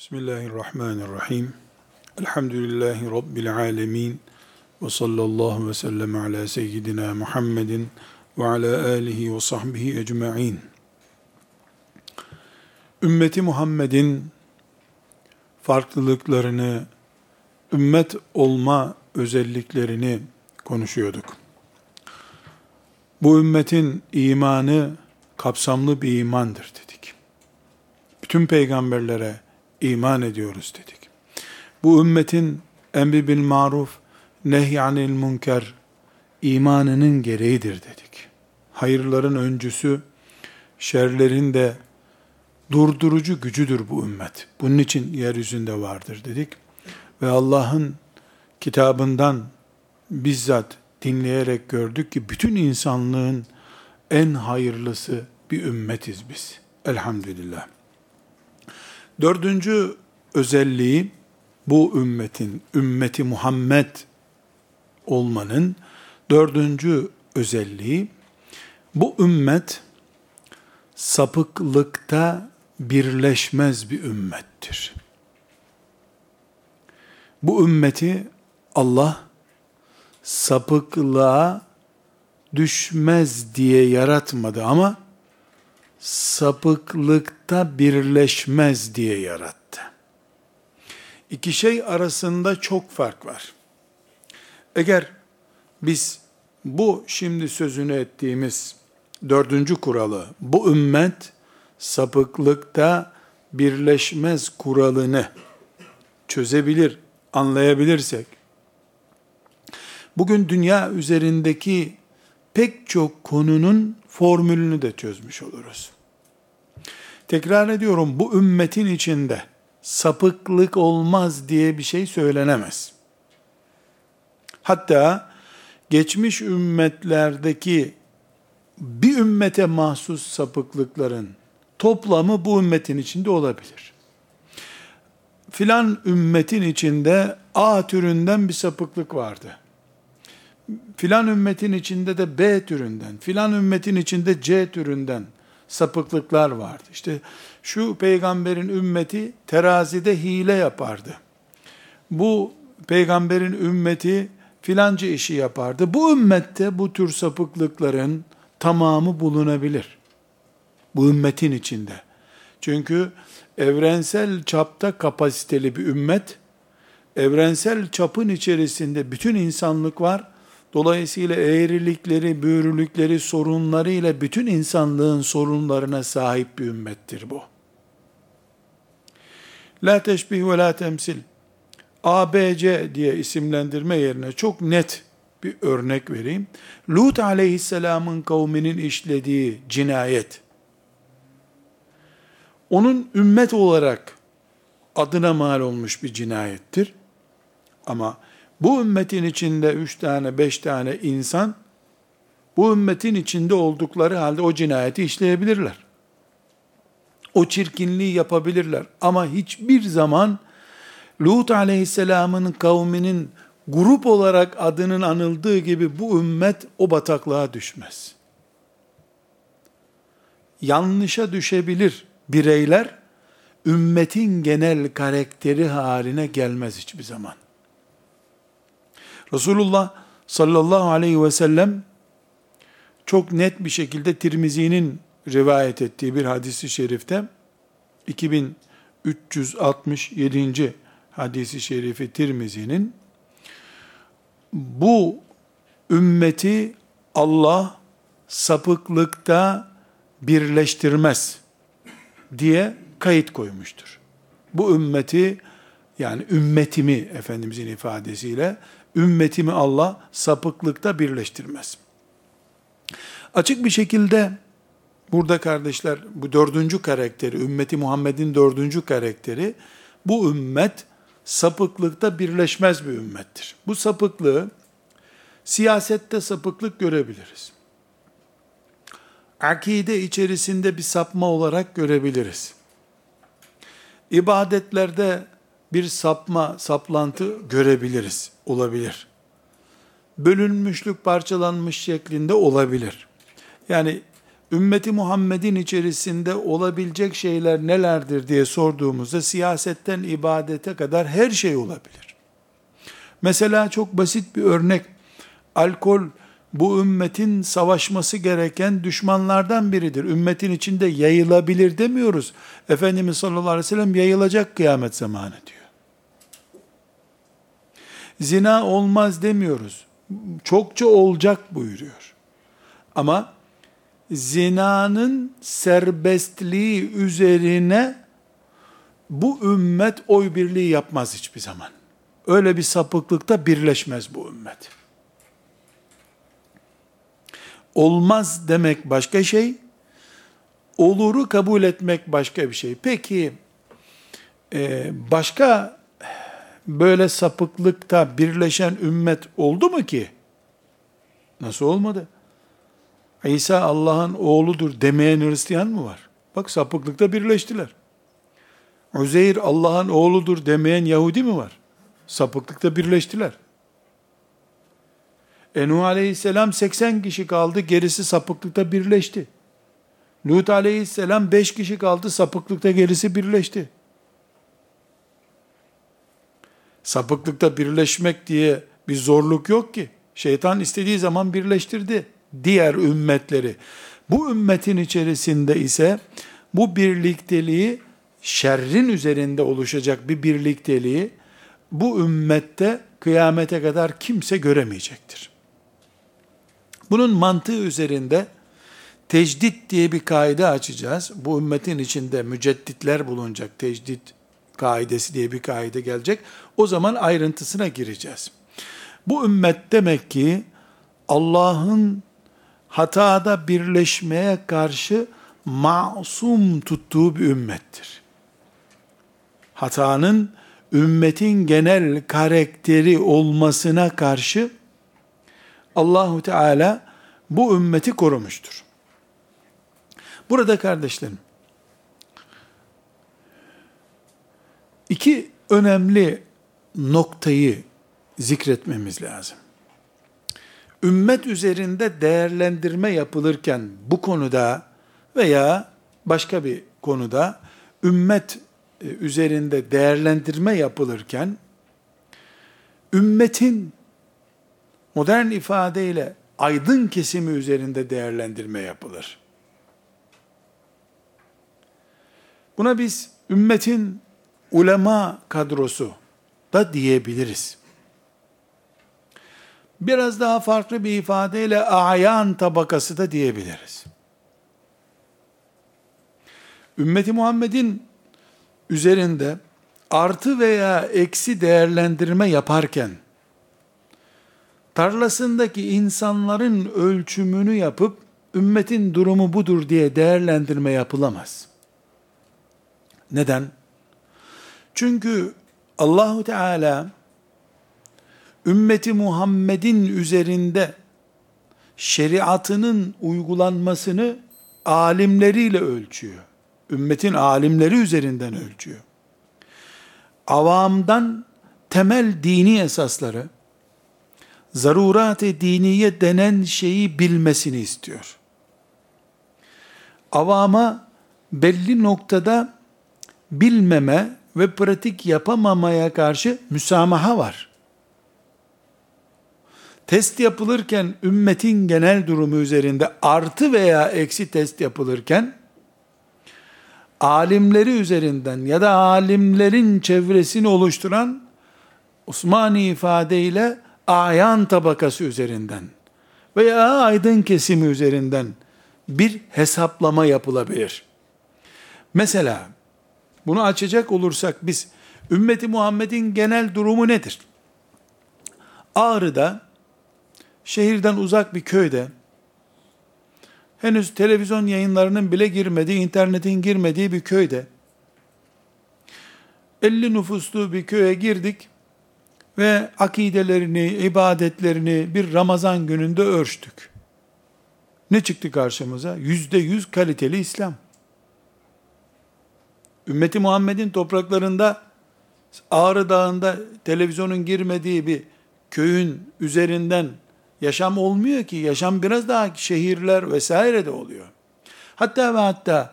Bismillahirrahmanirrahim. Elhamdülillahi Rabbil alemin. Ve sallallahu ve sellem ala seyyidina Muhammedin ve ala alihi ve sahbihi ecma'in. Ümmeti Muhammed'in farklılıklarını, ümmet olma özelliklerini konuşuyorduk. Bu ümmetin imanı kapsamlı bir imandır dedik. Bütün peygamberlere iman ediyoruz dedik. Bu ümmetin emri bil maruf, nehyanil münker imanının gereğidir dedik. Hayırların öncüsü, şerlerin de durdurucu gücüdür bu ümmet. Bunun için yeryüzünde vardır dedik. Ve Allah'ın kitabından bizzat dinleyerek gördük ki bütün insanlığın en hayırlısı bir ümmetiz biz. Elhamdülillah. Dördüncü özelliği bu ümmetin, ümmeti Muhammed olmanın dördüncü özelliği, bu ümmet sapıklıkta birleşmez bir ümmettir. Bu ümmeti Allah sapıklığa düşmez diye yaratmadı ama sapıklıkta birleşmez diye yarattı. İki şey arasında çok fark var. Eğer biz bu şimdi sözünü ettiğimiz dördüncü kuralı, bu ümmet sapıklıkta birleşmez kuralını çözebilir, anlayabilirsek, bugün dünya üzerindeki pek çok konunun formülünü de çözmüş oluruz. Tekrar ediyorum, bu ümmetin içinde sapıklık olmaz diye bir şey söylenemez. Hatta geçmiş ümmetlerdeki bir ümmete mahsus sapıklıkların toplamı bu ümmetin içinde olabilir. Filan ümmetin içinde A türünden bir sapıklık vardı. Filan ümmetin içinde de B türünden, filan ümmetin içinde C türünden sapıklıklar vardı. İşte şu peygamberin ümmeti terazide hile yapardı. Bu peygamberin ümmeti filanca işi yapardı. Bu ümmette bu tür sapıklıkların tamamı bulunabilir. Bu ümmetin içinde. Çünkü evrensel çapta kapasiteli bir ümmet, evrensel çapın içerisinde bütün insanlık var. Dolayısıyla eğrilikleri, büğrülükleri, sorunlarıyla bütün insanlığın sorunlarına sahip bir ümmettir bu. La teşbih ve la temsil, ABC diye isimlendirme yerine çok net bir örnek vereyim. Lut aleyhisselamın kavminin işlediği cinayet, onun ümmet olarak adına mal olmuş bir cinayettir. Ama bu ümmetin içinde 3 tane, 5 tane insan, bu ümmetin içinde oldukları halde o cinayeti işleyebilirler. O çirkinliği yapabilirler. Ama hiçbir zaman Lut aleyhisselamın kavminin grup olarak adının anıldığı gibi bu ümmet o bataklığa düşmez. Yanlışa düşebilir bireyler, ümmetin genel karakteri haline gelmez hiçbir zaman. Resulullah sallallahu aleyhi ve sellem çok net bir şekilde Tirmizi'nin rivayet ettiği bir hadis-i şerifte, 2367. hadis-i şerifi Tirmizi'nin, bu ümmeti Allah sapıklıkta birleştirmez diye kayıt koymuştur. Bu ümmeti, yani ümmetimi, Efendimizin ifadesiyle, ümmetimi Allah sapıklıkta birleştirmez. Açık bir şekilde burada kardeşler, bu dördüncü karakteri, ümmeti Muhammed'in dördüncü karakteri, bu ümmet sapıklıkta birleşmez bir ümmettir. Bu sapıklığı siyasette sapıklık görebiliriz. Akide içerisinde bir sapma olarak görebiliriz. İbadetlerde bir sapma, saplantı görebiliriz, olabilir. Bölünmüşlük, parçalanmış şeklinde olabilir. Yani ümmeti Muhammed'in içerisinde olabilecek şeyler nelerdir diye sorduğumuzda siyasetten ibadete kadar her şey olabilir. Mesela çok basit bir örnek, alkol bu ümmetin savaşması gereken düşmanlardan biridir. Ümmetin içinde yayılabilir demiyoruz. Efendimiz sallallahu aleyhi ve sellem yayılacak kıyamet zamanı diyor. Zina olmaz demiyoruz. Çokça olacak buyuruyor. Ama zinanın serbestliği üzerine bu ümmet oy birliği yapmaz hiçbir zaman. Öyle bir sapıklıkta birleşmez bu ümmet. Olmaz demek başka şey, oluru kabul etmek başka bir şey. Peki, başka böyle sapıklıkta birleşen ümmet oldu mu ki? Nasıl olmadı? İsa Allah'ın oğludur demeyen Hristiyan mı var? Bak, sapıklıkta birleştiler. Uzeyr Allah'ın oğludur demeyen Yahudi mi var? Sapıklıkta birleştiler. Nuh aleyhisselam 80 kişi kaldı, gerisi sapıklıkta birleşti. Lut aleyhisselam 5 kişi kaldı, sapıklıkta gerisi birleşti. Sapıklıkta birleşmek diye bir zorluk yok ki. Şeytan istediği zaman birleştirdi diğer ümmetleri. Bu ümmetin içerisinde ise bu birlikteliği, şerrin üzerinde oluşacak bir birlikteliği bu ümmette kıyamete kadar kimse göremeyecektir. Bunun mantığı üzerinde tecdit diye bir kaide açacağız. Bu ümmetin içinde mücedditler bulunacak. Tecdit kaidesi diye bir kaide gelecek. O zaman ayrıntısına gireceğiz. Bu ümmet demek ki Allah'ın hatada birleşmeye karşı masum tuttuğu bir ümmettir. Hatanın ümmetin genel karakteri olmasına karşı Allahu Teala bu ümmeti korumuştur. Burada kardeşlerim, iki önemli noktayı zikretmemiz lazım. Ümmet üzerinde değerlendirme yapılırken bu konuda veya başka bir konuda ümmet üzerinde değerlendirme yapılırken ümmetin modern ifadeyle aydın kesimi üzerinde değerlendirme yapılır. Buna biz ümmetin ulema kadrosu da diyebiliriz. Biraz daha farklı bir ifadeyle ayan tabakası da diyebiliriz. Ümmeti Muhammed'in üzerinde artı veya eksi değerlendirme yaparken, tarlasındaki insanların ölçümünü yapıp, ümmetin durumu budur diye değerlendirme yapılamaz. Neden? Çünkü Allahu Teala, ümmeti Muhammed'in üzerinde şeriatının uygulanmasını alimleriyle ölçüyor. Ümmetin alimleri üzerinden ölçüyor. Avamdan temel dini esasları, zarurat-ı diniye denen şeyi bilmesini istiyor. Avama belli noktada bilmeme ve pratik yapamamaya karşı müsamaha var. Test yapılırken ümmetin genel durumu üzerinde artı veya eksi test yapılırken, alimleri üzerinden ya da alimlerin çevresini oluşturan Osmani ifadeyle ayan tabakası üzerinden veya aydın kesimi üzerinden bir hesaplama yapılabilir. Mesela bunu açacak olursak biz ümmeti Muhammed'in genel durumu nedir? Ağrı'da, şehirden uzak bir köyde, henüz televizyon yayınlarının bile girmediği, internetin girmediği bir köyde, 50 nüfuslu bir köye girdik ve akidelerini, ibadetlerini bir Ramazan gününde ölçtük. Ne çıktı karşımıza? %100 kaliteli İslam. Ümmeti Muhammed'in topraklarında, Ağrı Dağı'nda televizyonun girmediği bir köyün üzerinden yaşam olmuyor ki. Yaşam biraz daha şehirler vesaire de oluyor. Hatta ve hatta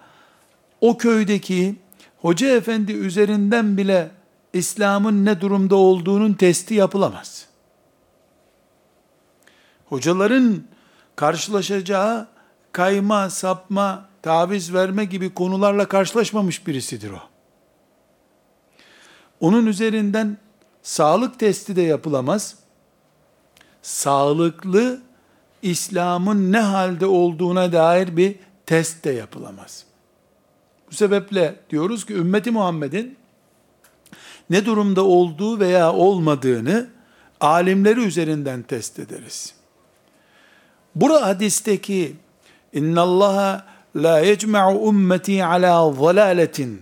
o köydeki hoca efendi üzerinden bile İslam'ın ne durumda olduğunun testi yapılamaz. Hocaların karşılaşacağı kayma, sapma, taviz verme gibi konularla karşılaşmamış birisidir o. Onun üzerinden sağlık testi de yapılamaz. Sağlıklı İslam'ın ne halde olduğuna dair bir test de yapılamaz. Bu sebeple diyoruz ki ümmeti Muhammed'in ne durumda olduğu veya olmadığını alimleri üzerinden test ederiz. Burada hadisteki inna Allaha la yecma'u ümmeti ala zalaletin,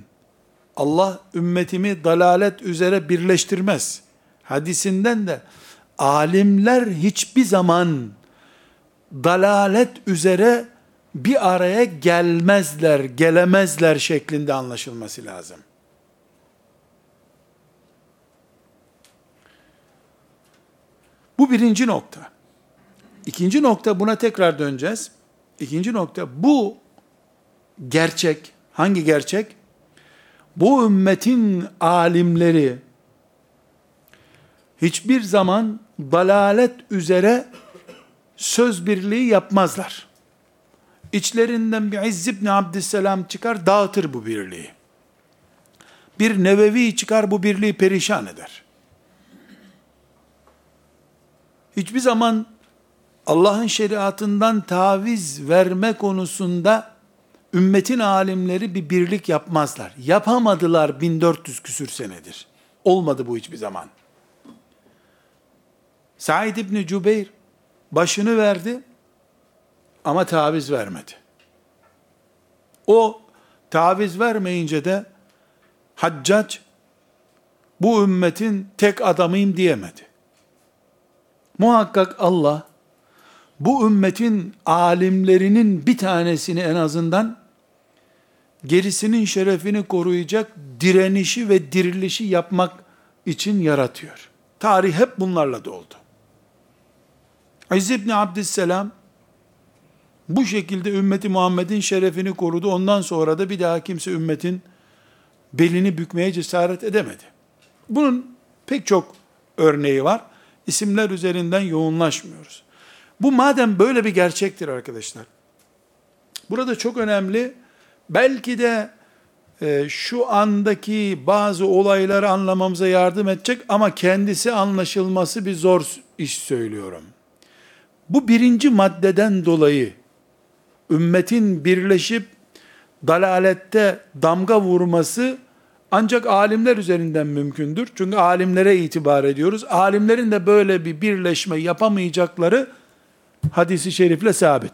Allah ümmetimi dalalet üzere birleştirmez hadisinden de alimler hiçbir zaman dalalet üzere bir araya gelemezler şeklinde anlaşılması lazım. Bu birinci nokta. İkinci nokta, buna tekrar döneceğiz. İkinci nokta, bu gerçek. Hangi gerçek? Bu ümmetin alimleri hiçbir zaman dalalet üzere söz birliği yapmazlar. İçlerinden bir İzz ibn Abdüsselam çıkar, dağıtır bu birliği. Bir Nevevi çıkar, bu birliği perişan eder. Hiçbir zaman Allah'ın şeriatından taviz verme konusunda ümmetin alimleri bir birlik yapmazlar. Yapamadılar 1400 küsür senedir. Olmadı bu hiçbir zaman. Said ibn-i Cubeyr başını verdi ama taviz vermedi. O taviz vermeyince de Haccac bu ümmetin tek adamıyım diyemedi. Muhakkak Allah bu ümmetin alimlerinin bir tanesini en azından gerisinin şerefini koruyacak direnişi ve dirilişi yapmak için yaratıyor. Tarih hep bunlarla doldu. İzz ibn Abdüsselam bu şekilde ümmeti Muhammed'in şerefini korudu. Ondan sonra da bir daha kimse ümmetin belini bükmeye cesaret edemedi. Bunun pek çok örneği var. İsimler üzerinden yoğunlaşmıyoruz. Bu madem böyle bir gerçektir arkadaşlar, burada çok önemli, belki de şu andaki bazı olayları anlamamıza yardım edecek ama kendisi anlaşılması bir zor iş söylüyorum. Bu birinci maddeden dolayı ümmetin birleşip dalalette damga vurması ancak alimler üzerinden mümkündür. Çünkü alimlere itibar ediyoruz. Alimlerin de böyle bir birleşme yapamayacakları hadisi şerifle sabit.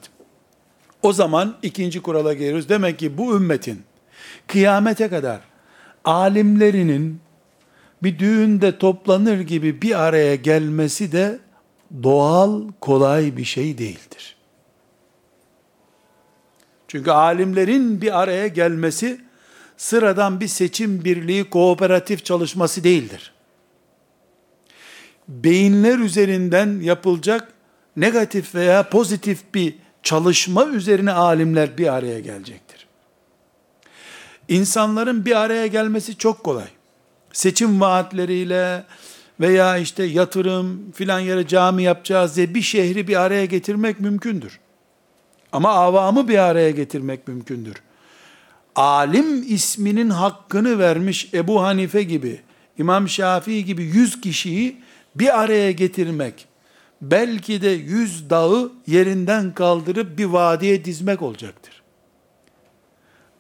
O zaman ikinci kurala geliyoruz. Demek ki bu ümmetin kıyamete kadar alimlerinin bir düğünde toplanır gibi bir araya gelmesi de doğal, kolay bir şey değildir. Çünkü alimlerin bir araya gelmesi sıradan bir seçim birliği, kooperatif çalışması değildir. Beyinler üzerinden yapılacak negatif veya pozitif bir çalışma üzerine alimler bir araya gelecektir. İnsanların bir araya gelmesi çok kolay. Seçim vaatleriyle veya işte yatırım filan yere cami yapacağız diye bir şehri bir araya getirmek mümkündür. Ama avamı bir araya getirmek mümkündür. Alim isminin hakkını vermiş Ebu Hanife gibi, İmam Şafii gibi 100 kişiyi bir araya getirmek, belki de 100 dağı yerinden kaldırıp bir vadiye dizmek olacaktır.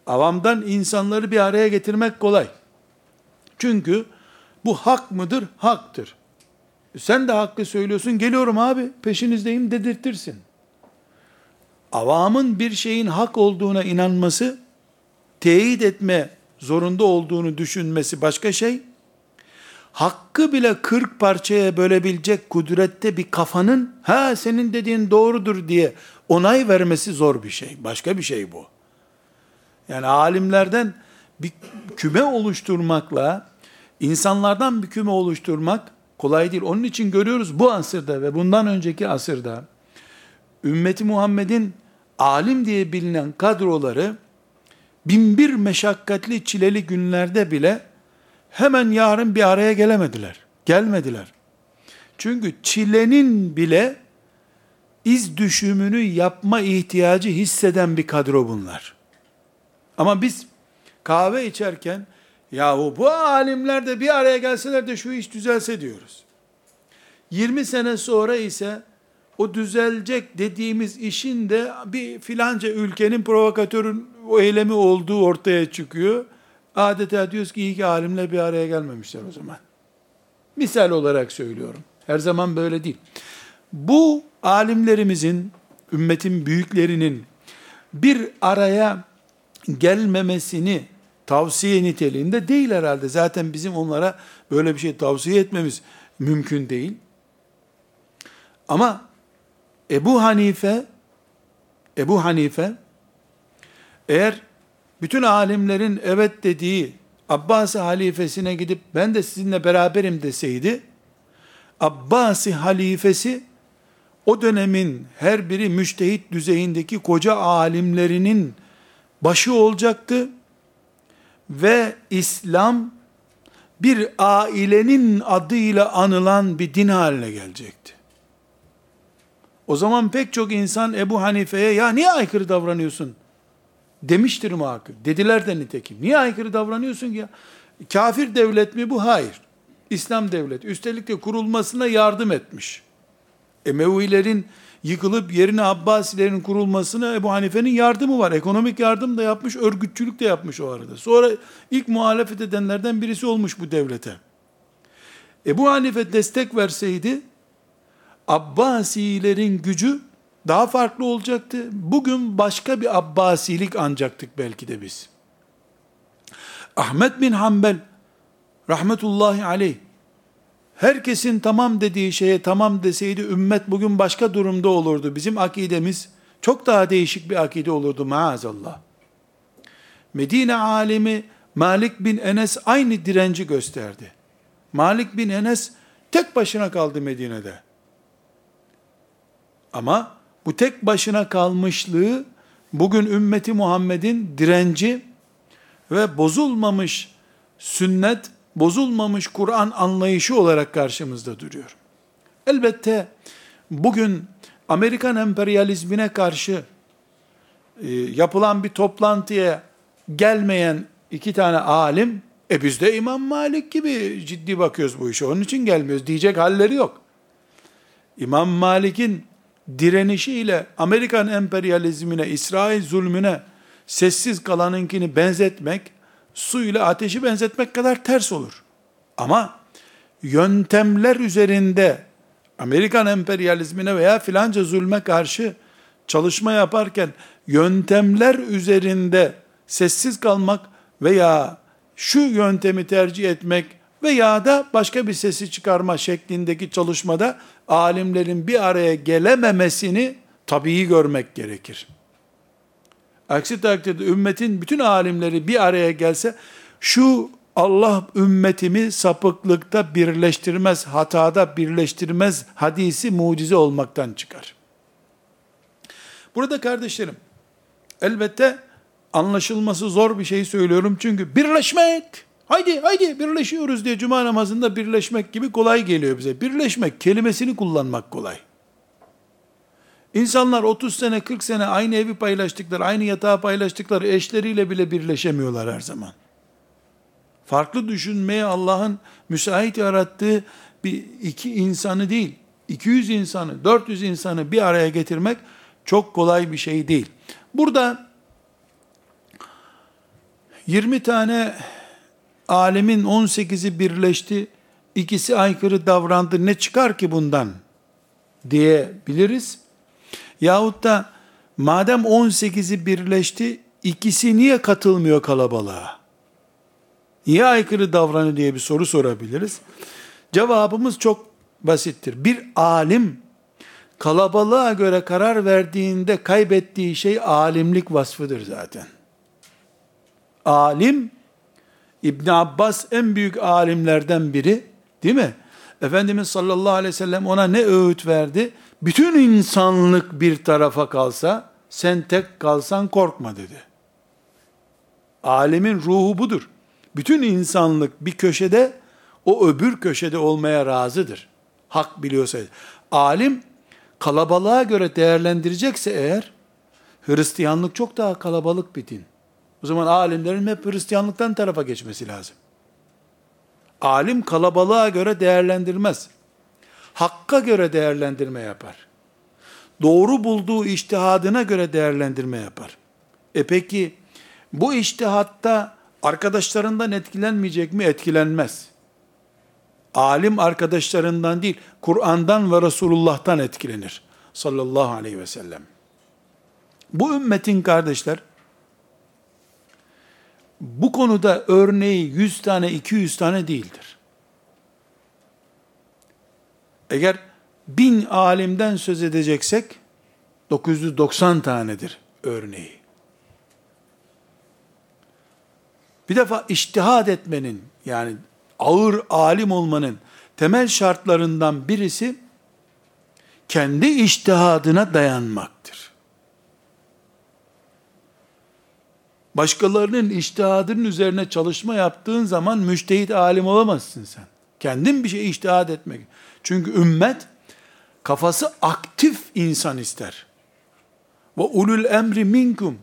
Avamdan insanları bir araya getirmek kolay. Çünkü bu hak mıdır? Haktır. Sen de hakkı söylüyorsun, geliyorum abi, peşinizdeyim dedirtirsin. Avamın bir şeyin hak olduğuna inanması, teyit etme zorunda olduğunu düşünmesi başka şey, hakkı bile 40 parçaya bölebilecek kudrette bir kafanın, ha senin dediğin doğrudur diye onay vermesi zor bir şey. Başka bir şey bu. Yani alimlerden bir küme oluşturmakla, insanlardan bir küme oluşturmak kolay değil. Onun için görüyoruz bu asırda ve bundan önceki asırda, ümmeti Muhammed'in alim diye bilinen kadroları binbir meşakkatli çileli günlerde bile hemen yarın bir araya gelmediler. Çünkü çilenin bile iz düşümünü yapma ihtiyacı hisseden bir kadro bunlar. Ama biz kahve içerken yahu bu alimler de bir araya gelseler de şu iş düzelse diyoruz. 20 sene sonra ise o düzelecek dediğimiz işin de bir filanca ülkenin provokatörün o eylemi olduğu ortaya çıkıyor. Adeta diyoruz ki iyi ki alimler bir araya gelmemişler o zaman. Misal olarak söylüyorum. Her zaman böyle değil. Bu alimlerimizin, ümmetin büyüklerinin bir araya gelmemesini tavsiye niteliğinde değil herhalde. Zaten bizim onlara böyle bir şey tavsiye etmemiz mümkün değil. Ama Ebu Hanife eğer bütün alimlerin evet dediği Abbasi halifesine gidip ben de sizinle beraberim deseydi, Abbasi halifesi o dönemin her biri müçtehit düzeyindeki koca alimlerinin başı olacaktı ve İslam bir ailenin adıyla anılan bir din haline gelecekti. O zaman pek çok insan Ebu Hanife'ye ya niye aykırı davranıyorsun demiştir muhakkak. Dediler de nitekim. Niye aykırı davranıyorsun ki ya? Kafir devlet mi bu? Hayır. İslam devleti. Üstelik de kurulmasına yardım etmiş. Emevilerin yıkılıp yerine Abbasilerin kurulmasına Ebu Hanife'nin yardımı var. Ekonomik yardım da yapmış, örgütçülük de yapmış o arada. Sonra ilk muhalefet edenlerden birisi olmuş bu devlete. Ebu Hanife destek verseydi, Abbasilerin gücü daha farklı olacaktı. Bugün başka bir Abbasilik ancaktık belki de biz. Ahmed bin Hanbel, rahmetullahi aleyh, herkesin tamam dediği şeye tamam deseydi ümmet bugün başka durumda olurdu. Bizim akidemiz çok daha değişik bir akide olurdu maazallah. Medine alimi Malik bin Enes aynı direnci gösterdi. Malik bin Enes tek başına kaldı Medine'de. Ama bu tek başına kalmışlığı bugün ümmeti Muhammed'in direnci ve bozulmamış sünnet, bozulmamış Kur'an anlayışı olarak karşımızda duruyor. Elbette bugün Amerikan emperyalizmine karşı yapılan bir toplantıya gelmeyen iki tane alim, biz de İmam Malik gibi ciddi bakıyoruz bu işe, onun için gelmiyoruz diyecek halleri yok. İmam Malik'in direnişiyle Amerikan emperyalizmine, İsrail zulmüne sessiz kalanınkini benzetmek, suyla ateşi benzetmek kadar ters olur. Ama yöntemler üzerinde Amerikan emperyalizmine veya filanca zulme karşı çalışma yaparken yöntemler üzerinde sessiz kalmak veya şu yöntemi tercih etmek veya da başka bir sesi çıkarma şeklindeki çalışmada alimlerin bir araya gelememesini tabii görmek gerekir. Aksi takdirde ümmetin bütün alimleri bir araya gelse, şu Allah ümmetimi sapıklıkta birleştirmez, hatada birleştirmez hadisi mucize olmaktan çıkar. Burada kardeşlerim, elbette anlaşılması zor bir şey söylüyorum çünkü birleşmek, haydi birleşiyoruz diye cuma namazında birleşmek gibi kolay geliyor bize. Birleşmek kelimesini kullanmak kolay. İnsanlar 30 sene, 40 sene aynı evi paylaştıkları, aynı yatağı paylaştıkları eşleriyle bile birleşemiyorlar her zaman. Farklı düşünmeye Allah'ın müsait yarattığı bir iki insanı değil, 200 insanı, 400 insanı bir araya getirmek çok kolay bir şey değil. Burada 20 tane alemin 18'i birleşti, ikisi aykırı davrandı, ne çıkar ki bundan diyebiliriz. Yahut da madem 18'i birleşti, ikisi niye katılmıyor kalabalığa? Niye aykırı davranıyor diye bir soru sorabiliriz. Cevabımız çok basittir. Bir alim kalabalığa göre karar verdiğinde kaybettiği şey alimlik vasfıdır zaten. Alim, İbn Abbas en büyük alimlerden biri, değil mi? Efendimiz sallallahu aleyhi ve sellem ona ne öğüt verdi? Bütün insanlık bir tarafa kalsa, sen tek kalsan korkma dedi. Alemin ruhu budur. Bütün insanlık bir köşede, o öbür köşede olmaya razıdır. Hak biliyorsa. Alim kalabalığa göre değerlendirecekse eğer, Hristiyanlık çok daha kalabalık bir din. O zaman alimlerin hep Hristiyanlıktan tarafa geçmesi lazım. Alim kalabalığa göre değerlendirmez. Hakka göre değerlendirme yapar. Doğru bulduğu içtihadına göre değerlendirme yapar. E peki, bu içtihatta arkadaşlarından etkilenmeyecek mi? Etkilenmez. Alim arkadaşlarından değil, Kur'an'dan ve Resulullah'tan etkilenir. Sallallahu aleyhi ve sellem. Bu ümmetin kardeşler, bu konuda örneği 100 tane, 200 tane değildir. Eğer 1000 alimden söz edeceksek, 990 tanedir örneği. Bir defa içtihad etmenin, yani ağır alim olmanın temel şartlarından birisi, kendi içtihadına dayanmaktır. Başkalarının içtihadının üzerine çalışma yaptığın zaman müçtehit alim olamazsın sen. Kendin bir şey içtihad etmek. Çünkü ümmet kafası aktif insan ister. Ve ulul emri minkum.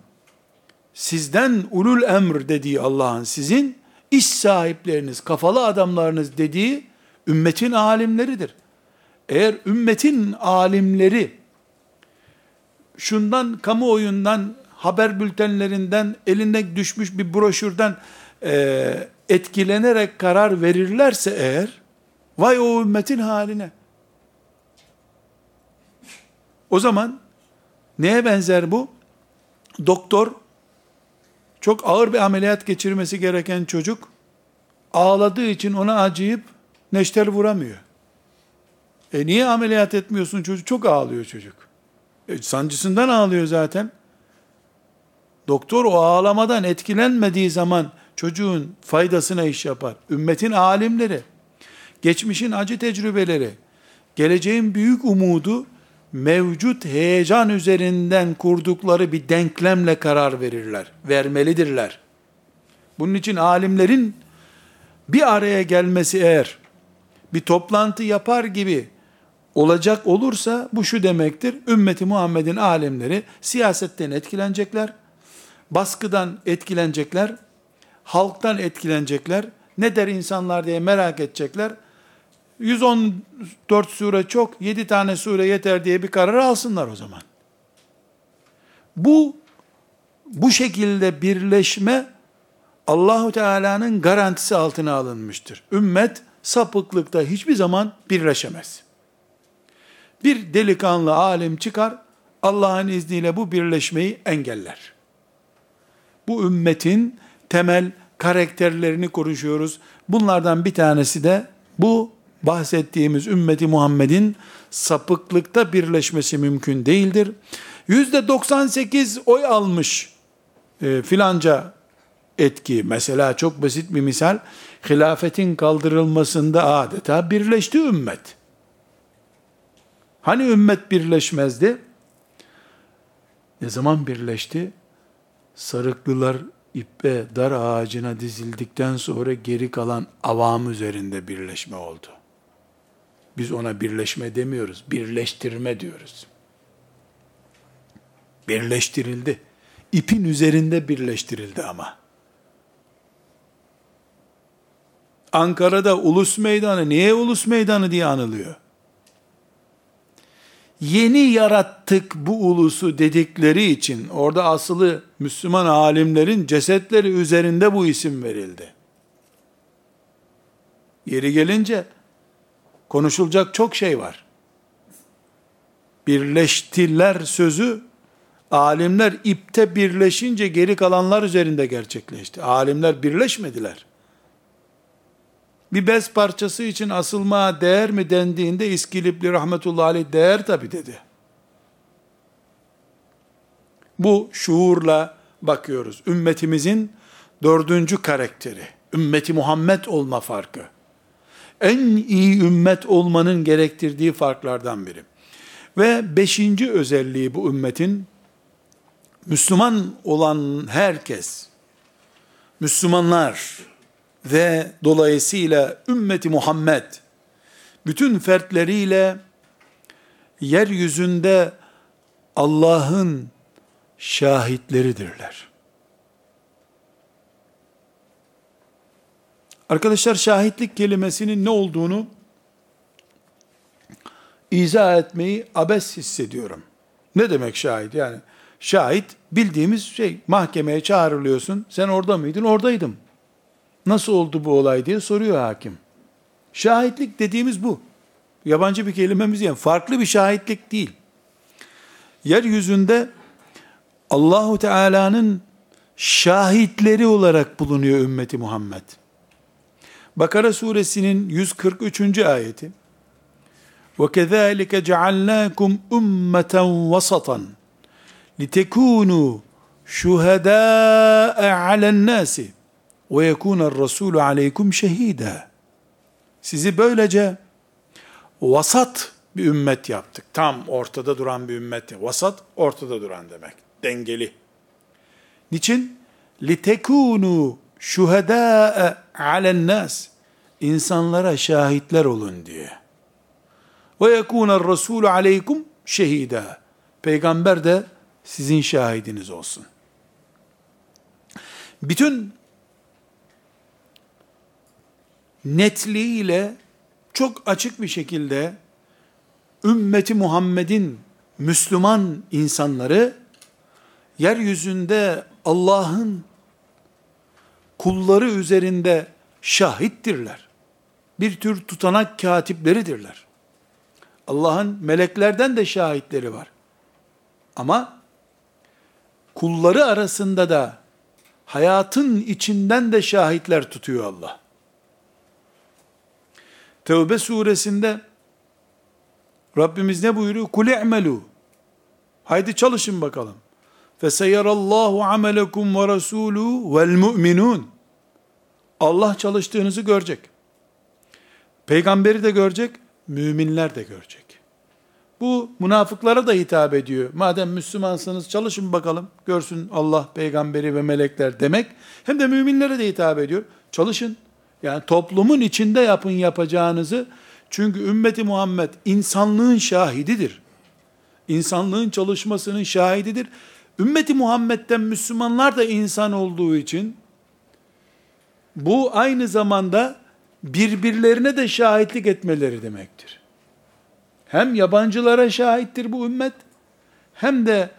Sizden ulul emr dediği Allah'ın, sizin iş sahipleriniz, kafalı adamlarınız dediği ümmetin alimleridir. Eğer ümmetin alimleri şundan, kamuoyundan, haber bültenlerinden, eline düşmüş bir broşürden etkilenerek karar verirlerse eğer, vay o ümmetin haline. O zaman neye benzer bu? Doktor, çok ağır bir ameliyat geçirmesi gereken çocuk, ağladığı için ona acıyıp neşter vuramıyor. E niye ameliyat etmiyorsun çocuk? Çok ağlıyor çocuk. Sancısından ağlıyor zaten. Doktor o ağlamadan etkilenmediği zaman çocuğun faydasına iş yapar. Ümmetin alimleri, geçmişin acı tecrübeleri, geleceğin büyük umudu, mevcut heyecan üzerinden kurdukları bir denklemle karar verirler, vermelidirler. Bunun için alimlerin bir araya gelmesi eğer, bir toplantı yapar gibi olacak olursa, bu şu demektir: ümmeti Muhammed'in alimleri siyasetten etkilenecekler, baskıdan etkilenecekler, halktan etkilenecekler, ne der insanlar diye merak edecekler, 114 sure çok, 7 tane sure yeter diye bir karar alsınlar o zaman. Bu şekilde birleşme Allahu Teala'nın garantisi altına alınmıştır. Ümmet sapıklıkta hiçbir zaman birleşemez. Bir delikanlı alim çıkar, Allah'ın izniyle bu birleşmeyi engeller. Bu ümmetin temel karakterlerini konuşuyoruz. Bunlardan bir tanesi de bu bahsettiğimiz ümmeti Muhammed'in sapıklıkta birleşmesi mümkün değildir. %98 oy almış filanca etki. Mesela çok basit bir misal, hilafetin kaldırılmasında adeta birleşti ümmet. Hani ümmet birleşmezdi? Ne zaman birleşti? Sarıklılar ipe dar ağacına dizildikten sonra geri kalan avam üzerinde birleşme oldu. Biz ona birleşme demiyoruz, birleştirme diyoruz. Birleştirildi. İpin üzerinde birleştirildi ama. Ankara'da Ulus Meydanı, niye Ulus Meydanı diye anılıyor? Yeni yarattık bu ulusu dedikleri için, orada asılı Müslüman alimlerin cesetleri üzerinde bu isim verildi. Yeri gelince konuşulacak çok şey var. Birleştiler sözü, alimler ipte birleşince geri kalanlar üzerinde gerçekleşti. Alimler birleşmediler. Bir bez parçası için asılmaya değer mi dendiğinde İskilipli rahmetullahi aleyh değer tabii dedi. Bu şuurla bakıyoruz. Ümmetimizin 4. karakteri, ümmeti Muhammed olma farkı. En iyi ümmet olmanın gerektirdiği farklardan biri. Ve 5. özelliği bu ümmetin, Müslüman olan herkes, Müslümanlar ve dolayısıyla ümmeti Muhammed, bütün fertleriyle yeryüzünde Allah'ın şahitleridirler. Arkadaşlar, şahitlik kelimesinin ne olduğunu izah etmeyi abes hissediyorum. Ne demek şahit? Yani şahit bildiğimiz şey, mahkemeye çağrılıyorsun, sen orada mıydın? Oradaydım. Nasıl oldu bu olay diye soruyor hakim. Şahitlik dediğimiz bu. Yabancı bir kelimemiz yani. Farklı bir şahitlik değil. Yeryüzünde Allahu Teala'nın şahitleri olarak bulunuyor ümmeti Muhammed. Bakara suresinin 143. ayeti. وَكَذَٰلِكَ جَعَلْنَاكُمْ اُمَّةً وَسَطًا لِتَكُونُوا شُهَدَاءَ عَلَى النَّاسِ وَيَكُونَ الرَّسُولُ عَلَيْكُمْ شَهِيدًا. Sizi böylece vasat bir ümmet yaptık. Tam ortada duran bir ümmet. Vasat, ortada duran demek. Dengeli. Niçin? لِتَكُونُوا شُهَدَاءَ عَلَى النَّاسِ. İnsanlara şahitler olun diye. وَيَكُونَ الرَّسُولُ عَلَيْكُمْ شَهِيدًا. Peygamber de sizin şahidiniz olsun. Bütün netliğiyle çok açık bir şekilde ümmeti Muhammed'in Müslüman insanları yeryüzünde Allah'ın kulları üzerinde şahittirler. Bir tür tutanak katipleridirler. Allah'ın meleklerden de şahitleri var. Ama kulları arasında da, hayatın içinden de şahitler tutuyor Allah. Tevbe suresinde Rabbimiz ne buyuruyor? Kul i'melu. Haydi çalışın bakalım. Feseyyarallahu amelekum ve rasuluhu vel mu'minun. Allah çalıştığınızı görecek. Peygamberi de görecek, müminler de görecek. Bu münafıklara da hitap ediyor. Madem Müslümansanız çalışın bakalım, görsün Allah, peygamberi ve melekler demek. Hem de müminlere de hitap ediyor. Çalışın. Yani toplumun içinde yapın yapacağınızı. Çünkü ümmeti Muhammed insanlığın şahididir. İnsanlığın çalışmasının şahididir. Ümmeti Muhammed'den Müslümanlar da insan olduğu için bu aynı zamanda birbirlerine de şahitlik etmeleri demektir. Hem yabancılara şahittir bu ümmet, hem de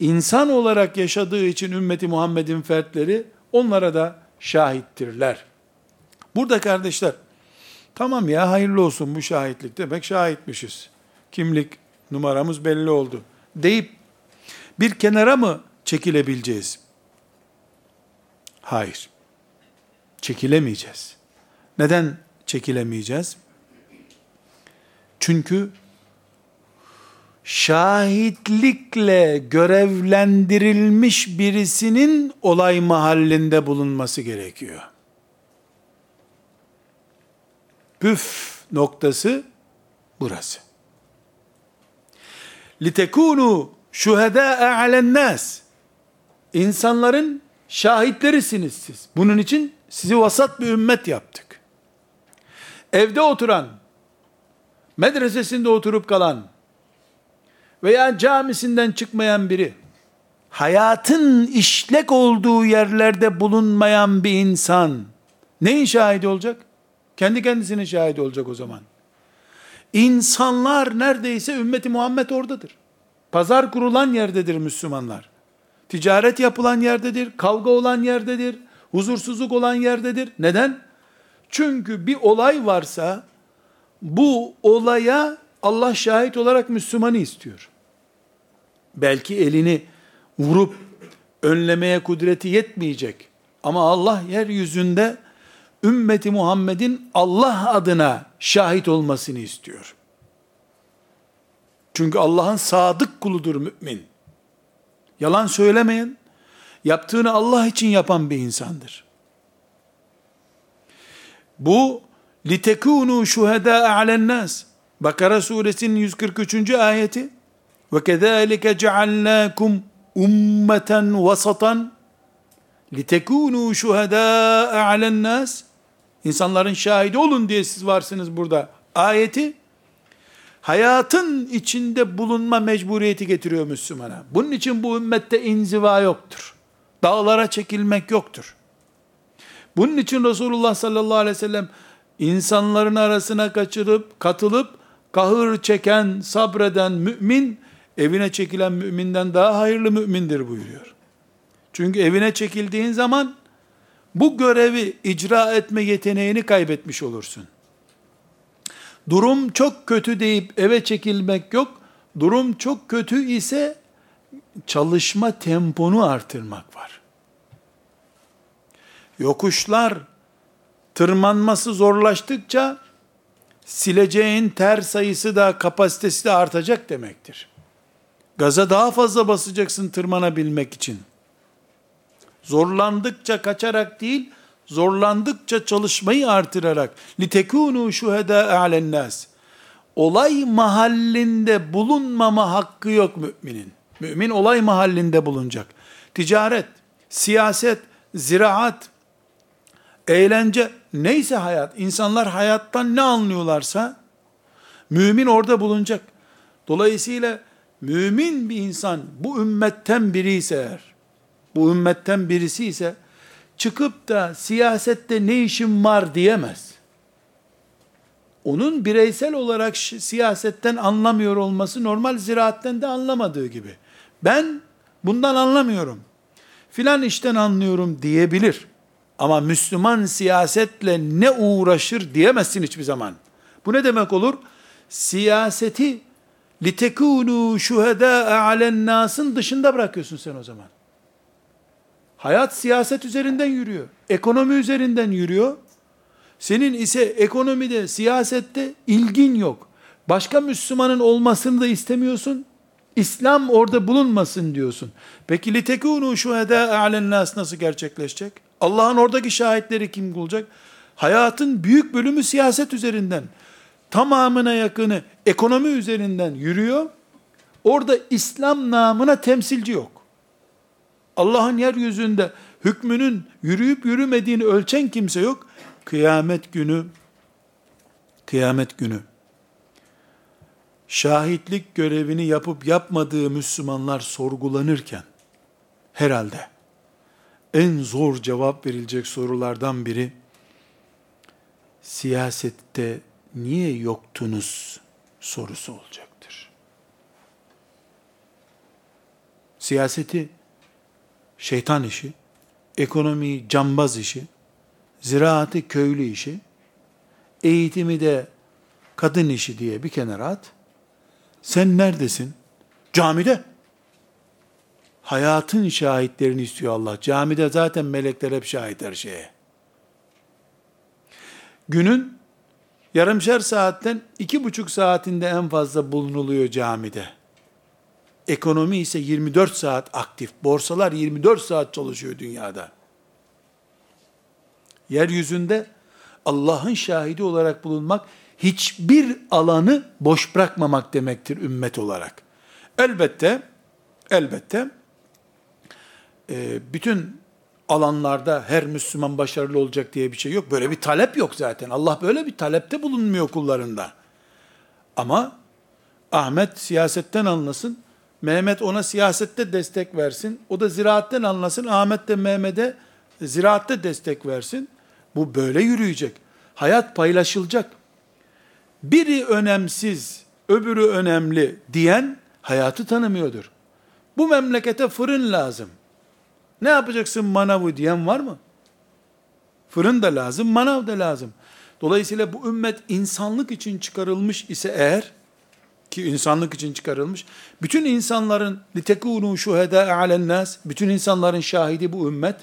insan olarak yaşadığı için ümmeti Muhammed'in fertleri onlara da şahittirler. Burada kardeşler, tamam ya, hayırlı olsun bu şahitlik, demek şahitmişiz, kimlik numaramız belli oldu deyip bir kenara mı çekilebileceğiz? Hayır. Çekilemeyeceğiz. Neden çekilemeyeceğiz? Çünkü şahitlikle görevlendirilmiş birisinin olay mahallinde bulunması gerekiyor. Püf noktası burası. لِتَكُونُوا شُهَدَاءَ عَلَى النَّاسِ. İnsanların şahitlerisiniz siz. Bunun için sizi vasat bir ümmet yaptık. Evde oturan, medresesinde oturup kalan veya camisinden çıkmayan biri, hayatın işlek olduğu yerlerde bulunmayan bir insan neyin şahidi olacak? Kendi kendisinin şahidi olacak o zaman. İnsanlar neredeyse ümmeti Muhammed oradadır. Pazar kurulan yerdedir Müslümanlar. Ticaret yapılan yerdedir, kavga olan yerdedir, huzursuzluk olan yerdedir. Neden? Çünkü bir olay varsa bu olaya Allah şahit olarak Müslümanı istiyor. Belki elini vurup önlemeye kudreti yetmeyecek. Ama Allah yeryüzünde ümmeti Muhammed'in Allah adına şahit olmasını istiyor. Çünkü Allah'ın sadık kuludur mümin. Yalan söylemeyen, yaptığını Allah için yapan bir insandır. Bu litekûnû şuhedâ'e alennâs. Bakara suresinin 143. ayeti. Ve kezâlike ceallâkum ummeten vasatan litekûnû şuhedâ'e alennâs, insanların şahidi olun diye siz varsınız burada ayeti, hayatın içinde bulunma mecburiyeti getiriyor Müslümana. Bunun için bu ümmette inziva yoktur. Dağlara çekilmek yoktur. Bunun için Resulullah sallallahu aleyhi ve sellem insanların arasına katılıp kahır çeken, sabreden mümin, evine çekilen müminden daha hayırlı mümindir buyuruyor. Çünkü evine çekildiğin zaman bu görevi icra etme yeteneğini kaybetmiş olursun. Durum çok kötü deyip eve çekilmek yok. Durum çok kötü ise çalışma temponu artırmak var. Yokuşlar tırmanması zorlaştıkça sileceğin ter sayısı da, kapasitesi de artacak demektir. Gaza daha fazla basacaksın tırmanabilmek için. Zorlandıkça kaçarak değil, zorlandıkça çalışmayı artırarak, litekûnû şuhedâ'e alennâs, olay mahallinde bulunmama hakkı yok müminin. Mümin olay mahallinde bulunacak. Ticaret, siyaset, ziraat, eğlence, neyse hayat, insanlar hayattan ne anlıyorlarsa, mümin orada bulunacak. Dolayısıyla mümin bir insan, bu ümmetten birisi ise, çıkıp da siyasette ne işim var diyemez. Onun bireysel olarak siyasetten anlamıyor olması normal, ziraatten de anlamadığı gibi. Ben bundan anlamıyorum, filan işten anlıyorum diyebilir. Ama Müslüman siyasetle ne uğraşır diyemezsin hiçbir zaman. Bu ne demek olur? Siyaseti litekûnû şuhedâ'e alennâs'ın dışında bırakıyorsun sen o zaman. Hayat siyaset üzerinden yürüyor. Ekonomi üzerinden yürüyor. Senin ise ekonomide, siyasette ilgin yok. Başka Müslümanın olmasını da istemiyorsun. İslam orada bulunmasın diyorsun. Peki لِتَكُونُوا شُهَدَاءَ عَلَى النَّاسِ nasıl gerçekleşecek? Allah'ın oradaki şahitleri kim bulacak? Hayatın büyük bölümü siyaset üzerinden, tamamına yakını ekonomi üzerinden yürüyor. Orada İslam namına temsilci yok. Allah'ın yeryüzünde hükmünün yürüyüp yürümediğini ölçen kimse yok. Kıyamet günü, şahitlik görevini yapıp yapmadığı Müslümanlar sorgulanırken, herhalde en zor cevap verilecek sorulardan biri, siyasette niye yoktunuz sorusu olacaktır. Siyaseti şeytan işi, ekonomiyi cambaz işi, ziraatı köylü işi, eğitimi de kadın işi diye bir kenara at. Sen neredesin? Camide. Hayatın şahitlerini istiyor Allah. Camide zaten melekler hep şahit her şeye. Günün yarımşar saatten 2,5 saatinde en fazla bulunuluyor camide. Ekonomi ise 24 saat aktif. Borsalar 24 saat çalışıyor dünyada. Yeryüzünde Allah'ın şahidi olarak bulunmak, hiçbir alanı boş bırakmamak demektir ümmet olarak. Elbette, bütün alanlarda her Müslüman başarılı olacak diye bir şey yok. Böyle bir talep yok zaten. Allah böyle bir talepte bulunmuyor kullarında. Ama Ahmet siyasetten anlasın, Mehmet ona siyasette destek versin. O da ziraatten anlasın. Ahmet de Mehmet'e ziraatte destek versin. Bu böyle yürüyecek. Hayat paylaşılacak. Biri önemsiz, öbürü önemli diyen hayatı tanımıyordur. Bu memlekete fırın lazım, ne yapacaksın manavı diyen var mı? Fırın da lazım, manav da lazım. Dolayısıyla bu ümmet insanlık için çıkarılmış ise eğer, ki insanlık için çıkarılmış, bütün insanların litekûnû şuhedâ'e alennâs, bütün insanların şahidi bu ümmet.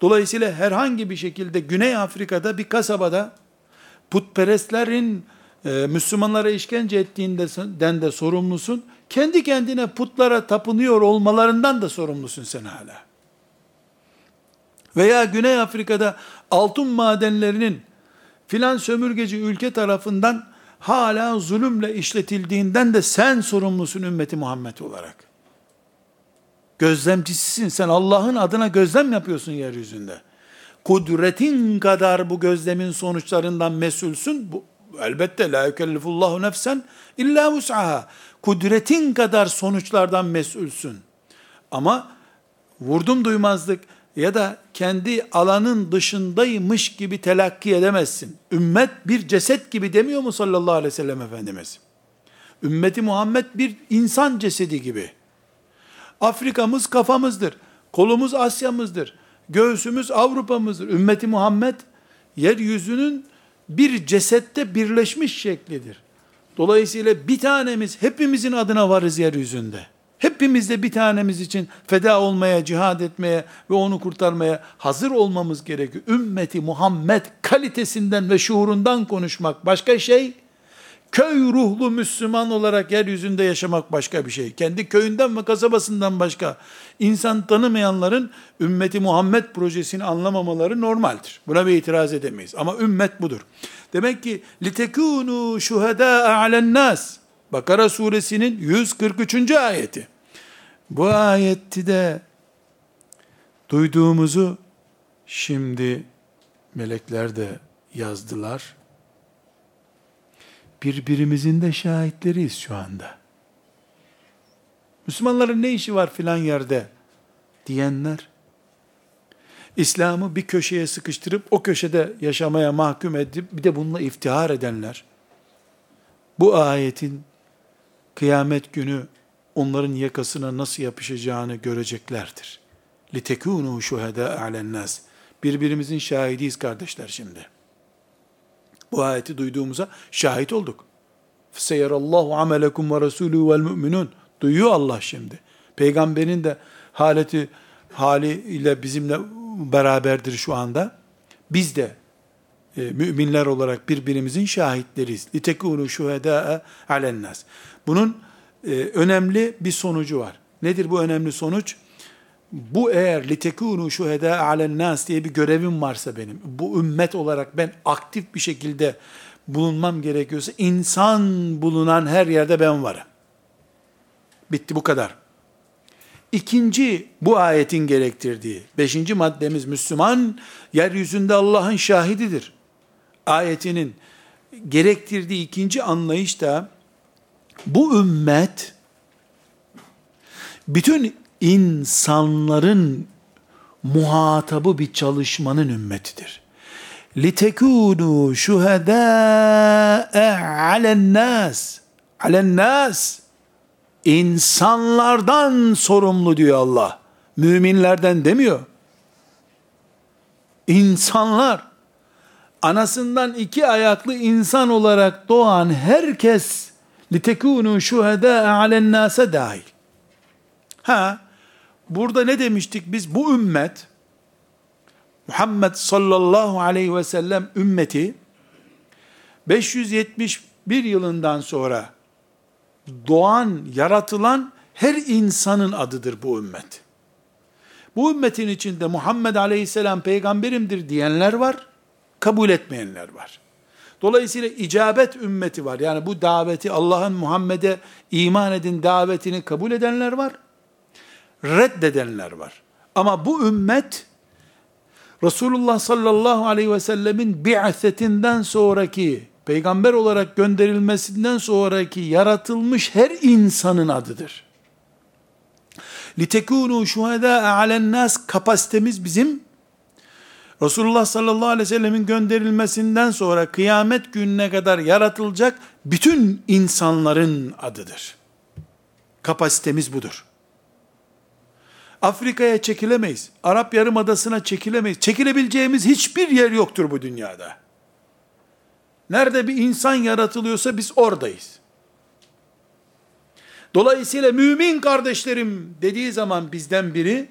Dolayısıyla herhangi bir şekilde Güney Afrika'da bir kasabada putperestlerin Müslümanlara işkence ettiğinden de sorumlusun. Kendi kendine putlara tapınıyor olmalarından da sorumlusun sen hala. Veya Güney Afrika'da altın madenlerinin filan sömürgeci ülke tarafından hala zulümle işletildiğinden de sen sorumlusun ümmeti Muhammed olarak. Gözlemcisisin. Sen Allah'ın adına gözlem yapıyorsun yeryüzünde. Kudretin kadar bu gözlemin sonuçlarından mesulsün. Bu, elbette la yükellifullahu nefsen illa vus'aha. Kudretin kadar sonuçlardan mesulsün. Ama vurdum duymazlık ya da kendi alanın dışındaymış gibi telakki edemezsin. Ümmet bir ceset gibi demiyor mu sallallahu aleyhi ve sellem Efendimiz? Ümmeti Muhammed bir insan cesedi gibi. Afrika'mız kafamızdır. Kolumuz Asya'mızdır. Göğsümüz Avrupa'mızdır. Ümmeti Muhammed yeryüzünün bir cesette birleşmiş şeklidir. Dolayısıyla bir tanemiz hepimizin adına varız yeryüzünde. Hepimiz de bir tanemiz için feda olmaya, cihad etmeye ve onu kurtarmaya hazır olmamız gerekiyor. Ümmeti Muhammed kalitesinden ve şuurundan konuşmak başka şey, köy ruhlu Müslüman olarak yeryüzünde yaşamak başka bir şey. Kendi köyünden ve kasabasından başka insan tanımayanların ümmeti Muhammed projesini anlamamaları normaldir. Buna bir itiraz edemeyiz. Ama ümmet budur. Demek ki لِتَكُونُوا شُهَدَاءَ عَلَى النَّاسِ Bakara suresinin 143. ayeti. Bu ayette de duyduğumuzu şimdi melekler de yazdılar. Birbirimizin de şahitleriyiz şu anda. Müslümanların ne işi var filan yerde diyenler, İslam'ı bir köşeye sıkıştırıp o köşede yaşamaya mahkum edip bir de bununla iftihar edenler, bu ayetin kıyamet günü onların yakasına nasıl yapışacağını göreceklerdir. لِتَكُونُوا شُهَدَاءَ عَلَى النَّاسِ Birbirimizin şahidiyiz kardeşler şimdi. Bu ayeti duyduğumuza şahit olduk. فَسَيَرَ اللّٰهُ عَمَلَكُمْ وَرَسُولُهُ وَالْمُؤْمِنُونَ Duyuyor Allah şimdi. Peygamberin de haliyle bizimle beraberdir şu anda. Biz de müminler olarak birbirimizin şahitleriyiz. لِتَكُونُوا شُهَدَاءَ عَلَى النَّاسِ Bunun önemli bir sonucu var. Nedir bu önemli sonuç? Bu eğer لِتَكُونُوا شُهَدَاءَ عَلَى النَّاسِ diye bir görevim varsa benim, bu ümmet olarak ben aktif bir şekilde bulunmam gerekiyorsa, insan bulunan her yerde ben varım. Bitti, bu kadar. İkinci, bu ayetin gerektirdiği, 5. maddemiz, Müslüman, yeryüzünde Allah'ın şahididir. Ayetinin gerektirdiği ikinci anlayış da, bu ümmet, bütün insanların muhatabı bir çalışmanın ümmetidir. لِتَكُونُوا شُهَدَاءَ عَلَى النَّاسِ عَلَى النَّاسِ İnsanlardan sorumlu diyor Allah. Müminlerden demiyor. İnsanlar, anasından iki ayaklı insan olarak doğan herkes لِتَكُونُوا شُهَدَاءَ عَلَى النَّاسَ dahil. Burada ne demiştik biz? Bu ümmet, Muhammed sallallahu aleyhi ve sellem ümmeti, 571 yılından sonra doğan, yaratılan her insanın adıdır bu ümmet. Bu ümmetin içinde Muhammed aleyhisselam peygamberimdir diyenler var, kabul etmeyenler var. Dolayısıyla icabet ümmeti var. Yani bu daveti, Allah'ın Muhammed'e iman edin davetini kabul edenler var, reddedenler var. Ama bu ümmet, Resulullah sallallahu aleyhi ve sellemin bi'setinden sonraki, peygamber olarak gönderilmesinden sonraki yaratılmış her insanın adıdır. لِتَكُونُوا شُهَدَاءَ عَلَى النَّاسِ Kapasitemiz bizim, Resulullah sallallahu aleyhi ve sellemin gönderilmesinden sonra kıyamet gününe kadar yaratılacak bütün insanların adıdır. Kapasitemiz budur. Afrika'ya çekilemeyiz. Arap Yarımadası'na çekilemeyiz. Çekilebileceğimiz hiçbir yer yoktur bu dünyada. Nerede bir insan yaratılıyorsa biz oradayız. Dolayısıyla mümin kardeşlerim dediği zaman bizden biri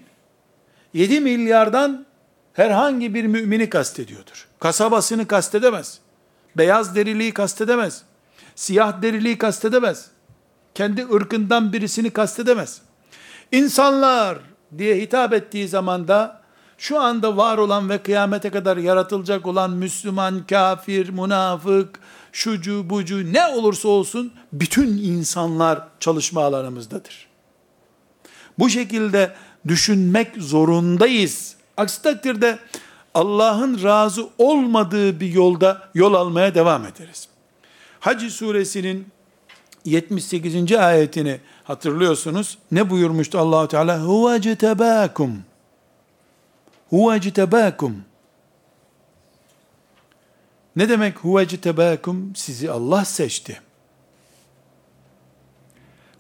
7 milyardan herhangi bir mümini kastediyordur. Kasabasını kastedemez. Beyaz deriliği kastedemez. Siyah deriliği kastedemez. Kendi ırkından birisini kastedemez. İnsanlar diye hitap ettiği zaman da şu anda var olan ve kıyamete kadar yaratılacak olan Müslüman, kafir, münafık, şucu, bucu ne olursa olsun bütün insanlar çalışma alanımızdadır. Bu şekilde düşünmek zorundayız. Aksi takdirde Allah'ın razı olmadığı bir yolda yol almaya devam ederiz. Hac suresinin 78. ayetini hatırlıyorsunuz. Ne buyurmuştu Allah-u Teala? Huvacitebâkum. Huvacitebâkum. Ne demek huvacitebâkum? Sizi Allah seçti.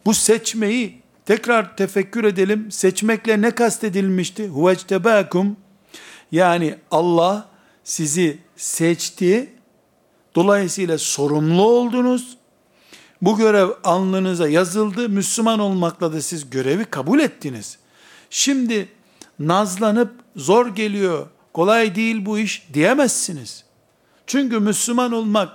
Bu seçmeyi tekrar tefekkür edelim. Seçmekle ne kastedilmişti? Huvacitebâkum. Yani Allah sizi seçti. Dolayısıyla sorumlu oldunuz. Bu görev alnınıza yazıldı. Müslüman olmakla da siz görevi kabul ettiniz. Şimdi nazlanıp zor geliyor, kolay değil bu iş diyemezsiniz. Çünkü Müslüman olmak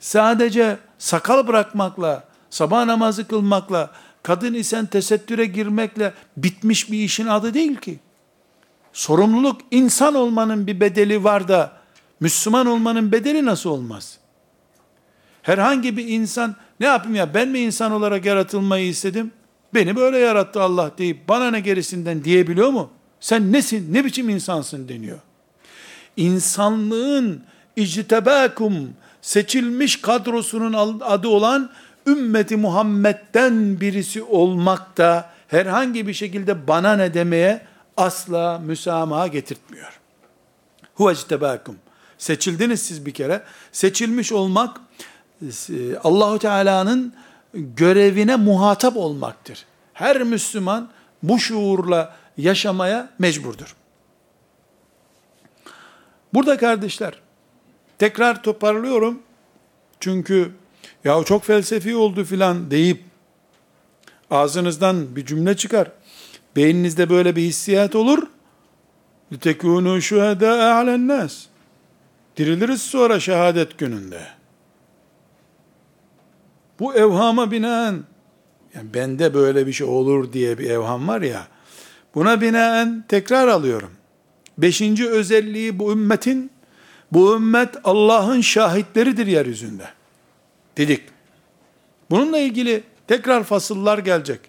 sadece sakal bırakmakla, sabah namazı kılmakla, kadın isen tesettüre girmekle bitmiş bir işin adı değil ki. Sorumluluk, insan olmanın bir bedeli var da Müslüman olmanın bedeli nasıl olmaz? Herhangi bir insan, ne yapayım ya, ben mi insan olarak yaratılmayı istedim? Beni böyle yarattı Allah deyip bana ne gerisinden diyebiliyor mu? Sen nesin, ne biçim insansın deniyor. İnsanlığın ictebâkum, seçilmiş kadrosunun adı olan ümmeti Muhammed'den birisi olmak da herhangi bir şekilde bana ne demeye asla müsamaha getirtmiyor. Huvectebâkum. Seçildiniz siz bir kere. Seçilmiş olmak Allah-u Teala'nın görevine muhatap olmaktır. Her Müslüman bu şuurla yaşamaya mecburdur. Burada kardeşler, tekrar toparlıyorum. Çünkü ya çok felsefi oldu filan deyip ağzınızdan bir cümle çıkar. Beyninizde böyle bir hissiyat olur. لِتَكُونُوا شُهَدَاءَ عَلَى النَّاسِ. Diriliriz sonra şehadet gününde. Bu evhama binaen, yani bende böyle bir şey olur diye bir evham var ya, buna binaen tekrar alıyorum. 5. özelliği bu ümmetin, bu ümmet Allah'ın şahitleridir yeryüzünde dedik. Bununla ilgili tekrar fasıllar gelecek.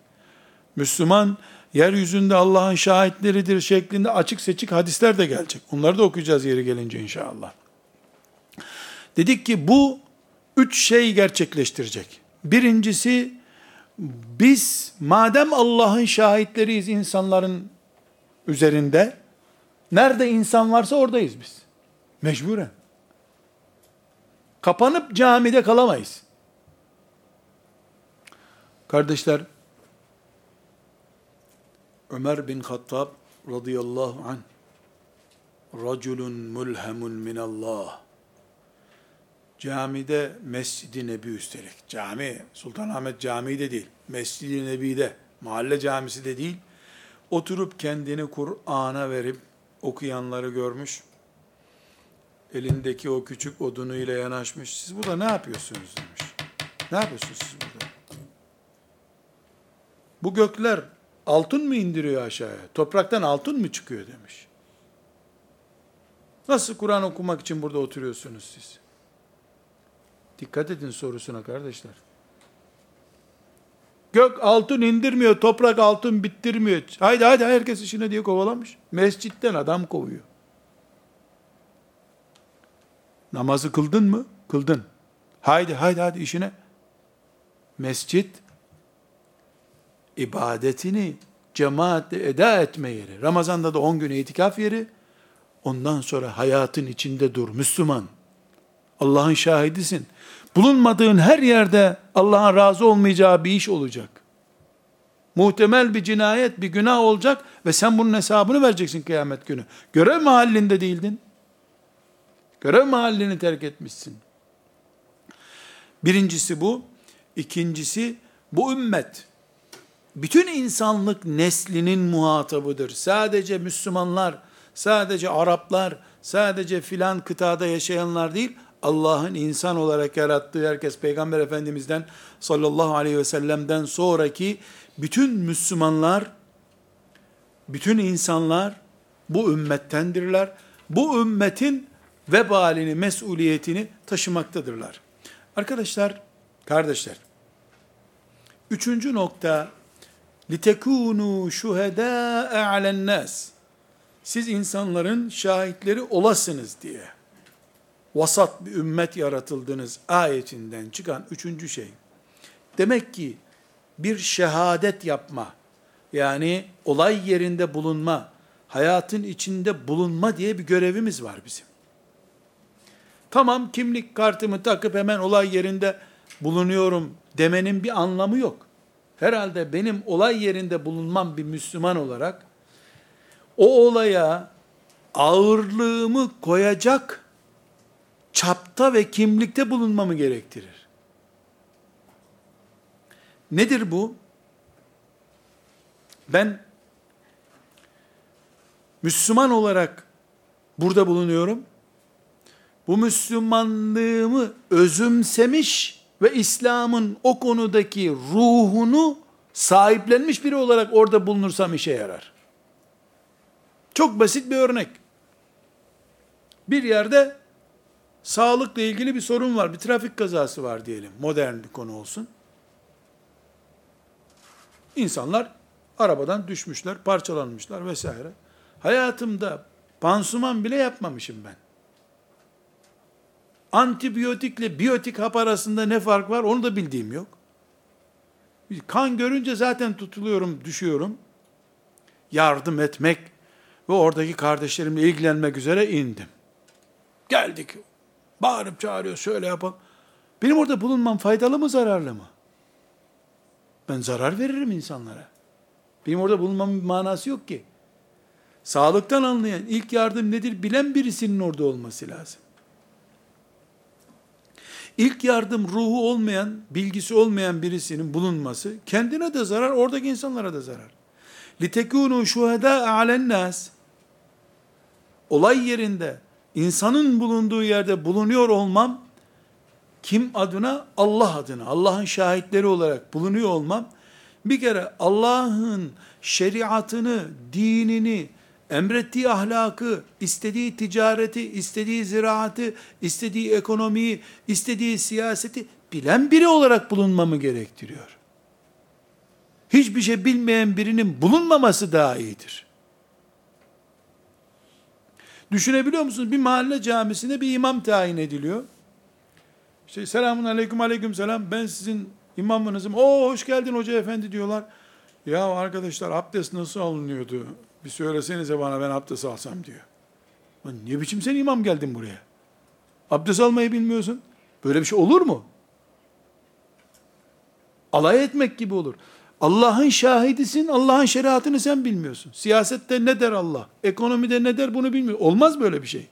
Müslüman yeryüzünde Allah'ın şahitleridir şeklinde açık seçik hadisler de gelecek. Onları da okuyacağız yeri gelince inşallah. Dedik ki bu 3 şey gerçekleştirecek. Birincisi, biz madem Allah'ın şahitleriyiz insanların üzerinde, nerede insan varsa oradayız biz. Mecburen. Kapanıp camide kalamayız. Kardeşler, Ömer bin Hattab radıyallahu anh, raculun mulhamun minallah. Camide, Mescid-i Nebi üstelik. Cami, Sultanahmet Camii de değil. Mescid-i Nebi'de, mahalle camisi de değil. Oturup kendini Kur'an'a verip okuyanları görmüş. Elindeki o küçük odunuyla yanaşmış. Siz burada ne yapıyorsunuz demiş. Ne yapıyorsunuz siz burada? Bu gökler altın mı indiriyor aşağıya? Topraktan altın mı çıkıyor demiş. Nasıl Kur'an okumak için burada oturuyorsunuz siz? Dikkat edin sorusuna kardeşler. Gök altın indirmiyor, toprak altın bittirmiyor. Haydi herkes işine diye kovalamış. Mescitten adam kovuyor. Namazı kıldın mı? Kıldın. Haydi işine. Mescit, ibadetini cemaatle eda etme yeri. Ramazan'da da 10 gün itikaf yeri. Ondan sonra hayatın içinde dur Müslüman. Allah'ın şahidisin. Bulunmadığın her yerde Allah'ın razı olmayacağı bir iş olacak. Muhtemel bir cinayet, bir günah olacak ve sen bunun hesabını vereceksin kıyamet günü. Görev mahallinde değildin. Görev mahallini terk etmişsin. Birincisi bu. İkincisi, bu ümmet bütün insanlık neslinin muhatabıdır. Sadece Müslümanlar, sadece Araplar, sadece filan kıtada yaşayanlar değil, Allah'ın insan olarak yarattığı herkes, Peygamber Efendimiz'den sallallahu aleyhi ve sellem'den sonraki bütün Müslümanlar, bütün insanlar bu ümmettendirler. Bu ümmetin vebalini, mesuliyetini taşımaktadırlar. Arkadaşlar, kardeşler, 3. nokta, لِتَكُونُوا شُهَدَاءَ عَلَى النَّاسِ Siz insanların şahitleri olasınız diye vasat bir ümmet yaratıldınız ayetinden çıkan üçüncü şey. Demek ki bir şehadet yapma, yani olay yerinde bulunma, hayatın içinde bulunma diye bir görevimiz var bizim. Tamam, kimlik kartımı takıp hemen olay yerinde bulunuyorum demenin bir anlamı yok. Herhalde benim olay yerinde bulunmam bir Müslüman olarak, o olaya ağırlığımı koyacak çapta ve kimlikte bulunmamı gerektirir. Nedir bu? Ben Müslüman olarak burada bulunuyorum. Bu Müslümanlığımı özümsemiş ve İslam'ın o konudaki ruhunu sahiplenmiş biri olarak orada bulunursam işe yarar. Çok basit bir örnek. Bir yerde sağlıkla ilgili bir sorun var, bir trafik kazası var diyelim, modern bir konu olsun. İnsanlar arabadan düşmüşler, parçalanmışlar vesaire. Hayatımda pansuman bile yapmamışım ben. Antibiyotikle biyotik hap arasında ne fark var onu da bildiğim yok. Kan görünce zaten tutuluyorum, düşüyorum. Yardım etmek ve oradaki kardeşlerimle ilgilenmek üzere indim. Geldik, bağırıp çağırıyor, şöyle yapalım. Benim orada bulunmam faydalı mı, zararlı mı? Ben zarar veririm insanlara. Benim orada bulunmamın bir manası yok ki. Sağlıktan anlayan, ilk yardım nedir bilen birisinin orada olması lazım. İlk yardım ruhu olmayan, bilgisi olmayan birisinin bulunması, kendine de zarar, oradaki insanlara da zarar. لِتَكُونُوا شُهَدَاءَ عَلَى النَّاسِ Olay yerinde, insanın bulunduğu yerde bulunuyor olmam, kim adına? Allah adına, Allah'ın şahitleri olarak bulunuyor olmam, bir kere Allah'ın şeriatını, dinini, emrettiği ahlakı, istediği ticareti, istediği ziraatı, istediği ekonomiyi, istediği siyaseti bilen biri olarak bulunmamı gerektiriyor. Hiçbir şey bilmeyen birinin bulunmaması daha iyidir. Düşünebiliyor musunuz? Bir mahalle camisine bir imam tayin ediliyor. İşte selamun aleyküm, aleyküm selam, ben sizin imamınızım. Oo, hoş geldin hoca efendi diyorlar. Ya arkadaşlar, abdest nasıl alınıyordu? Bir söylesenize bana, ben abdest alsam diyor. Lan ne biçim sen imam geldin buraya? Abdest almayı bilmiyorsun. Böyle bir şey olur mu? Alay etmek gibi olur. Allah'ın şahidisin, Allah'ın şeriatını sen bilmiyorsun. Siyasette ne der Allah? Ekonomide ne der bunu bilmiyor. Olmaz böyle bir şey.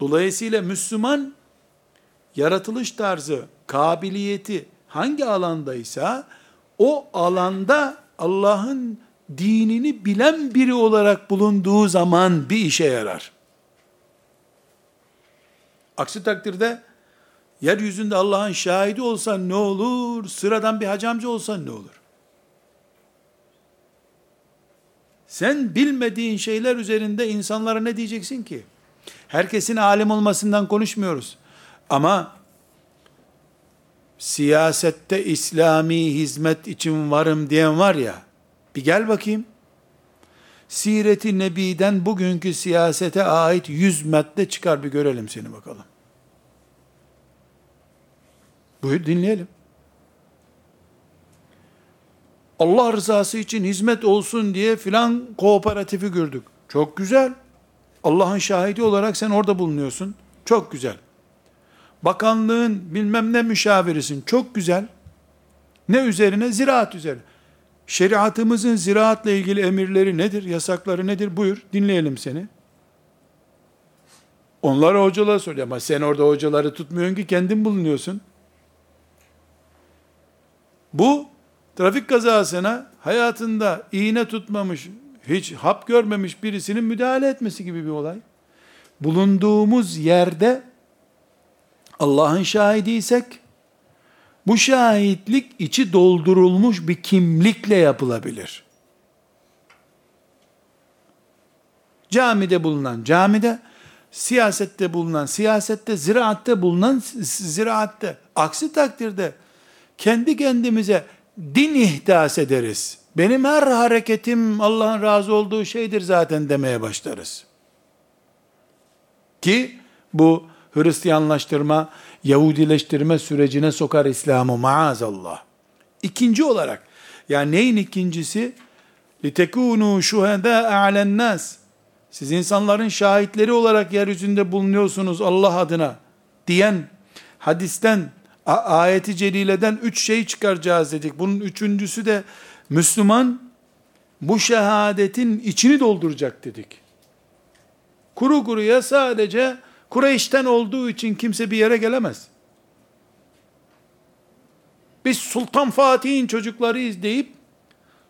Dolayısıyla Müslüman, yaratılış tarzı, kabiliyeti hangi alandaysa, o alanda Allah'ın dinini bilen biri olarak bulunduğu zaman bir işe yarar. Aksi takdirde, yeryüzünde Allah'ın şahidi olsa ne olur, sıradan bir hacamcı olsa ne olur? Sen bilmediğin şeyler üzerinde insanlara ne diyeceksin ki? Herkesin alim olmasından konuşmuyoruz. Ama siyasette İslami hizmet için varım diyen var ya, bir gel bakayım. Siret-i Nebi'den bugünkü siyasete ait 100 madde çıkar, bir görelim seni bakalım. Buyur dinleyelim. Allah rızası için hizmet olsun diye filan kooperatifi gördük. Çok güzel. Allah'ın şahidi olarak sen orada bulunuyorsun. Çok güzel. Bakanlığın bilmem ne müşavirisin. Çok güzel. Ne üzerine? Ziraat üzerine. Şeriatımızın ziraatla ilgili emirleri nedir? Yasakları nedir? Buyur dinleyelim seni. Onlara hocalar soruyor. Ama sen orada hocaları tutmuyorsun ki, kendin bulunuyorsun. Bu trafik kazasına hayatında iğne tutmamış, hiç hap görmemiş birisinin müdahale etmesi gibi bir olay. Bulunduğumuz yerde Allah'ın şahidiysek, bu şahitlik içi doldurulmuş bir kimlikle yapılabilir. Camide bulunan camide, siyasette bulunan siyasette, ziraatte bulunan ziraatte. Aksi takdirde kendi kendimize din ihdas ederiz. benim her hareketim Allah'ın razı olduğu şeydir zaten demeye başlarız. Ki bu Hristiyanlaştırma, Yahudileştirme sürecine sokar İslam'ı maazallah. İkinci olarak, yani neyin ikincisi? لِتَكُونُوا شُهَدَاءَ عَلَى النَّاسِ Siz insanların şahitleri olarak yeryüzünde bulunuyorsunuz Allah adına diyen hadisten, ayeti celileden 3 şey çıkaracağız dedik. Bunun 3.'sü de Müslüman bu şehadetin içini dolduracak dedik. Kuru kuruya sadece Kureyş'ten olduğu için kimse bir yere gelemez. Biz Sultan Fatih'in çocuklarıyız deyip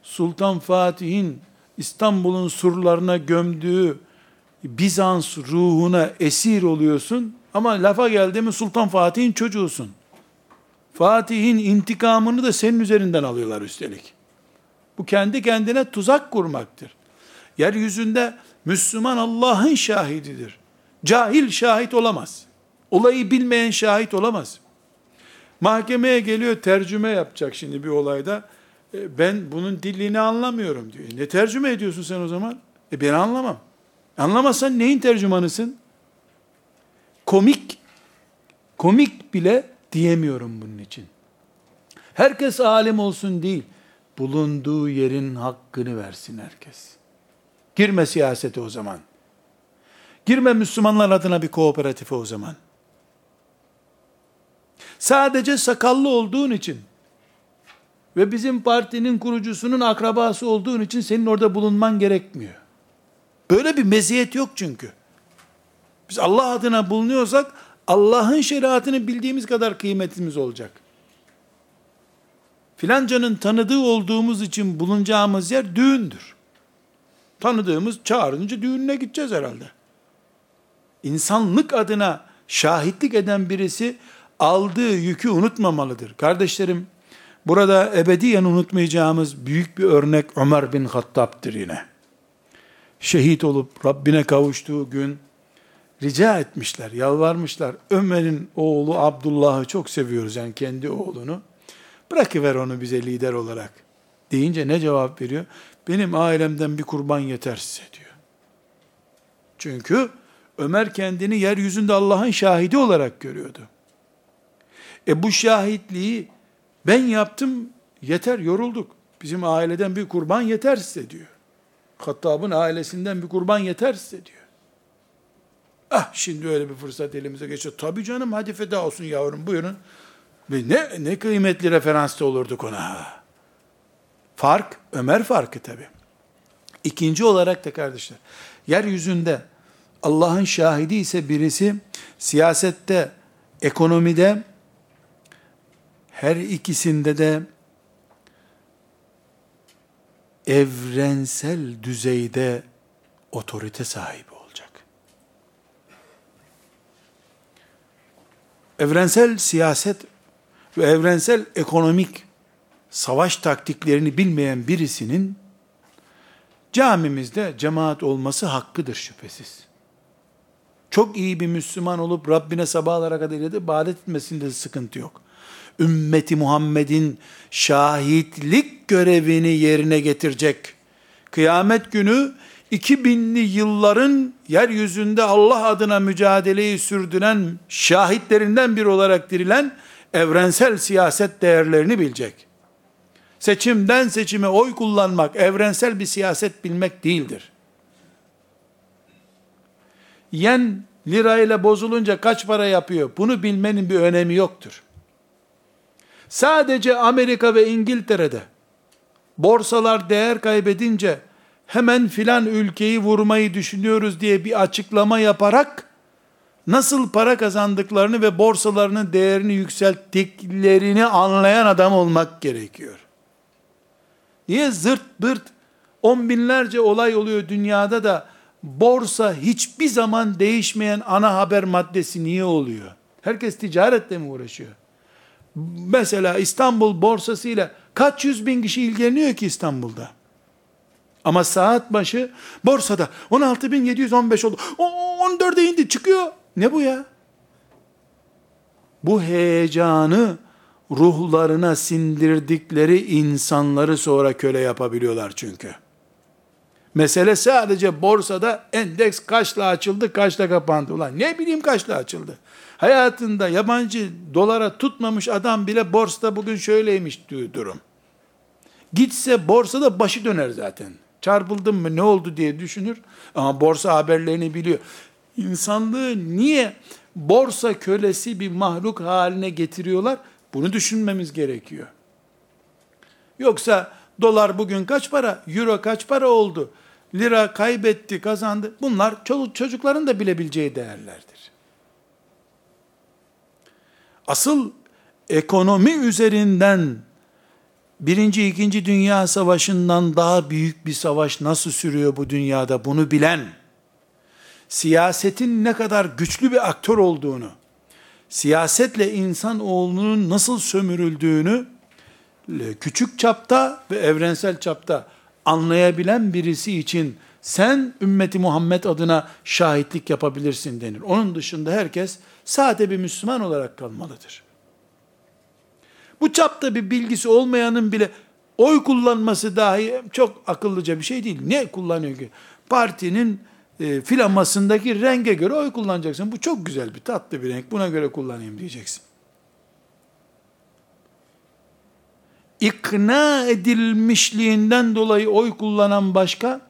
Sultan Fatih'in İstanbul'un surlarına gömdüğü Bizans ruhuna esir oluyorsun ama lafa geldi mi Sultan Fatih'in çocuğusun. Fatih'in intikamını da senin üzerinden alıyorlar üstelik. Bu kendi kendine tuzak kurmaktır. Yeryüzünde Müslüman Allah'ın şahididir. Cahil şahit olamaz. Olayı bilmeyen şahit olamaz. Mahkemeye geliyor, tercüme yapacak şimdi bir olayda. Ben bunun dilini anlamıyorum diyor. Ne tercüme ediyorsun sen o zaman? Ben anlamam. Anlamazsan neyin tercümanısın? Komik bile diyemiyorum bunun için. Herkes alim olsun değil, bulunduğu yerin hakkını versin herkes. Girme siyasete o zaman. Girme Müslümanlar adına bir kooperatife o zaman. Sadece sakallı olduğun için ve bizim partinin kurucusunun akrabası olduğun için senin orada bulunman gerekmiyor. Böyle bir meziyet yok çünkü. Biz Allah adına bulunuyorsak Allah'ın şeriatını bildiğimiz kadar kıymetimiz olacak. Filancanın tanıdığı olduğumuz için bulunacağımız yer düğündür. Tanıdığımız çağırınca düğününe gideceğiz herhalde. İnsanlık adına şahitlik eden birisi aldığı yükü unutmamalıdır. Kardeşlerim, burada ebediyen unutmayacağımız büyük bir örnek Ömer bin Hattab'tır yine. Şehit olup Rabbine kavuştuğu gün rica etmişler, yalvarmışlar. Ömer'in oğlu Abdullah'ı çok seviyoruz, yani kendi oğlunu. Bırakıver onu bize lider olarak deyince ne cevap veriyor? Benim ailemden bir kurban yeter size diyor. Çünkü Ömer kendini yeryüzünde Allah'ın şahidi olarak görüyordu. Bu şahitliği ben yaptım, yeter, yorulduk. Bizim aileden bir kurban yeter size diyor. Hattab'ın ailesinden bir kurban yeter size diyor. Ah, şimdi öyle bir fırsat elimize geçiyor. Tabii canım, hadi feda olsun yavrum, buyurun. Ne kıymetli referansta olurduk ona. Fark, Ömer farkı tabii. İkinci olarak da kardeşler, yeryüzünde Allah'ın şahidi ise birisi, siyasette, ekonomide, her ikisinde de evrensel düzeyde otorite sahibi olacak. Evrensel siyaset ve evrensel ekonomik savaş taktiklerini bilmeyen birisinin camimizde cemaat olması hakkıdır şüphesiz. Çok iyi bir Müslüman olup Rabbine sabahlara kadar ibadet etmesinde sıkıntı yok. Ümmeti Muhammed'in şahitlik görevini yerine getirecek. Kıyamet günü 2000'li yılların yeryüzünde Allah adına mücadeleyi sürdüren şahitlerinden biri olarak dirilen evrensel siyaset değerlerini bilecek. Seçimden seçime oy kullanmak evrensel bir siyaset bilmek değildir. Yen lirayla bozulunca kaç para yapıyor? Bunu bilmenin bir önemi yoktur. Sadece Amerika ve İngiltere'de borsalar değer kaybedince hemen filan ülkeyi vurmayı düşünüyoruz diye bir açıklama yaparak nasıl para kazandıklarını ve borsalarının değerini yükselttiklerini anlayan adam olmak gerekiyor. Niye zırt pırt 10 binlerce olay oluyor dünyada da borsa hiçbir zaman değişmeyen ana haber maddesi niye oluyor? Herkes ticaretle mi uğraşıyor? Mesela İstanbul borsasıyla kaç 100 bin kişi ilgileniyor ki İstanbul'da? Ama saat başı borsada 16.715 oldu. 14'e indi, çıkıyor. Ne bu ya? Bu heyecanı ruhlarına sindirdikleri insanları sonra köle yapabiliyorlar çünkü. Mesele sadece borsada endeks kaçla açıldı, kaçla kapandı. Ulan ne bileyim kaçla açıldı. Hayatında yabancı dolara tutmamış adam bile borsada bugün şöyleymiş diyor durum. Gitse borsada başı döner zaten. Çarpıldım mı ne oldu diye düşünür ama borsa haberlerini biliyor. İnsanlığı niye borsa kölesi bir mahluk haline getiriyorlar? Bunu düşünmemiz gerekiyor. Yoksa dolar bugün kaç para, euro kaç para oldu, lira kaybetti, kazandı. Bunlar çocukların da bilebileceği değerlerdir. Asıl ekonomi üzerinden Birinci, İkinci Dünya Savaşı'ndan daha büyük bir savaş nasıl sürüyor bu dünyada bunu bilen, siyasetin ne kadar güçlü bir aktör olduğunu, siyasetle insanoğlunun nasıl sömürüldüğünü küçük çapta ve evrensel çapta anlayabilen birisi için sen ümmeti Muhammed adına şahitlik yapabilirsin denir. Onun dışında herkes sade bir Müslüman olarak kalmalıdır. Bu çapta bir bilgisi olmayanın bile oy kullanması dahi çok akıllıca bir şey değil. Ne kullanıyor ki? Partinin filamasındaki renge göre oy kullanacaksın. Bu çok güzel bir tatlı bir renk. Buna göre kullanayım diyeceksin. İkna edilmişliğinden dolayı oy kullanan başka,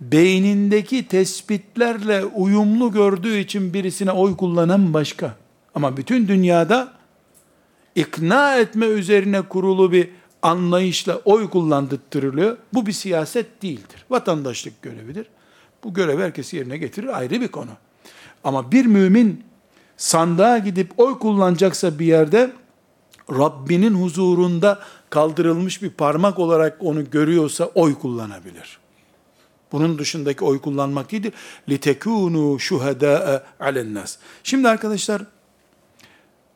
beynindeki tespitlerle uyumlu gördüğü için birisine oy kullanan başka. Ama bütün dünyada ikna etme üzerine kurulu bir anlayışla oy kullandırtırılıyor. Bu bir siyaset değildir. Vatandaşlık görevidir. Bu görevi herkesi yerine getirir, ayrı bir konu. Ama bir mümin sandığa gidip oy kullanacaksa bir yerde, Rabbinin huzurunda kaldırılmış bir parmak olarak onu görüyorsa oy kullanabilir. Bunun dışındaki oy kullanmak değildir. لِتَكُونُوا شُهَدَاءَ عَلَى النَّاسِ Şimdi arkadaşlar,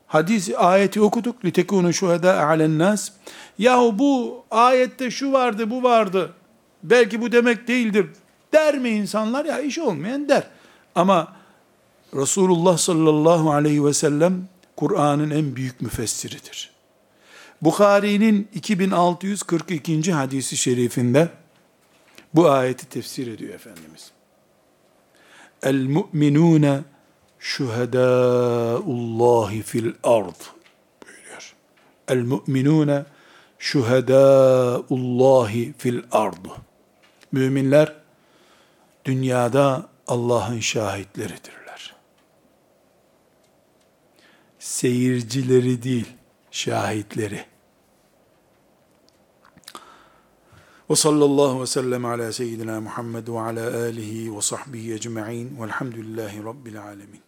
hadis-i ayeti okuduk. لِتَكُونُوا شُهَدَاءَ عَلَى النَّاسِ Yahu bu ayette şu vardı, bu vardı. Belki bu demek değildir. Der mi insanlar? Ya iş olmayan der. Ama Resulullah sallallahu aleyhi ve sellem Kur'an'ın en büyük müfessiridir. Bukhari'nin 2642. hadisi şerifinde bu ayeti tefsir ediyor Efendimiz. El-mu'minûne şuhedâullâhi fil ard buyuruyor. El-mu'minûne şuhedâullâhi fil ard. Müminler dünyada Allah'ın şahitleridir. Seyircileri değil, şahitleri. Ve sallallahu ve sellem ala seyyidina Muhammed ve ala alihi ve sahbihi ecma'in velhamdülillahi rabbil alemin.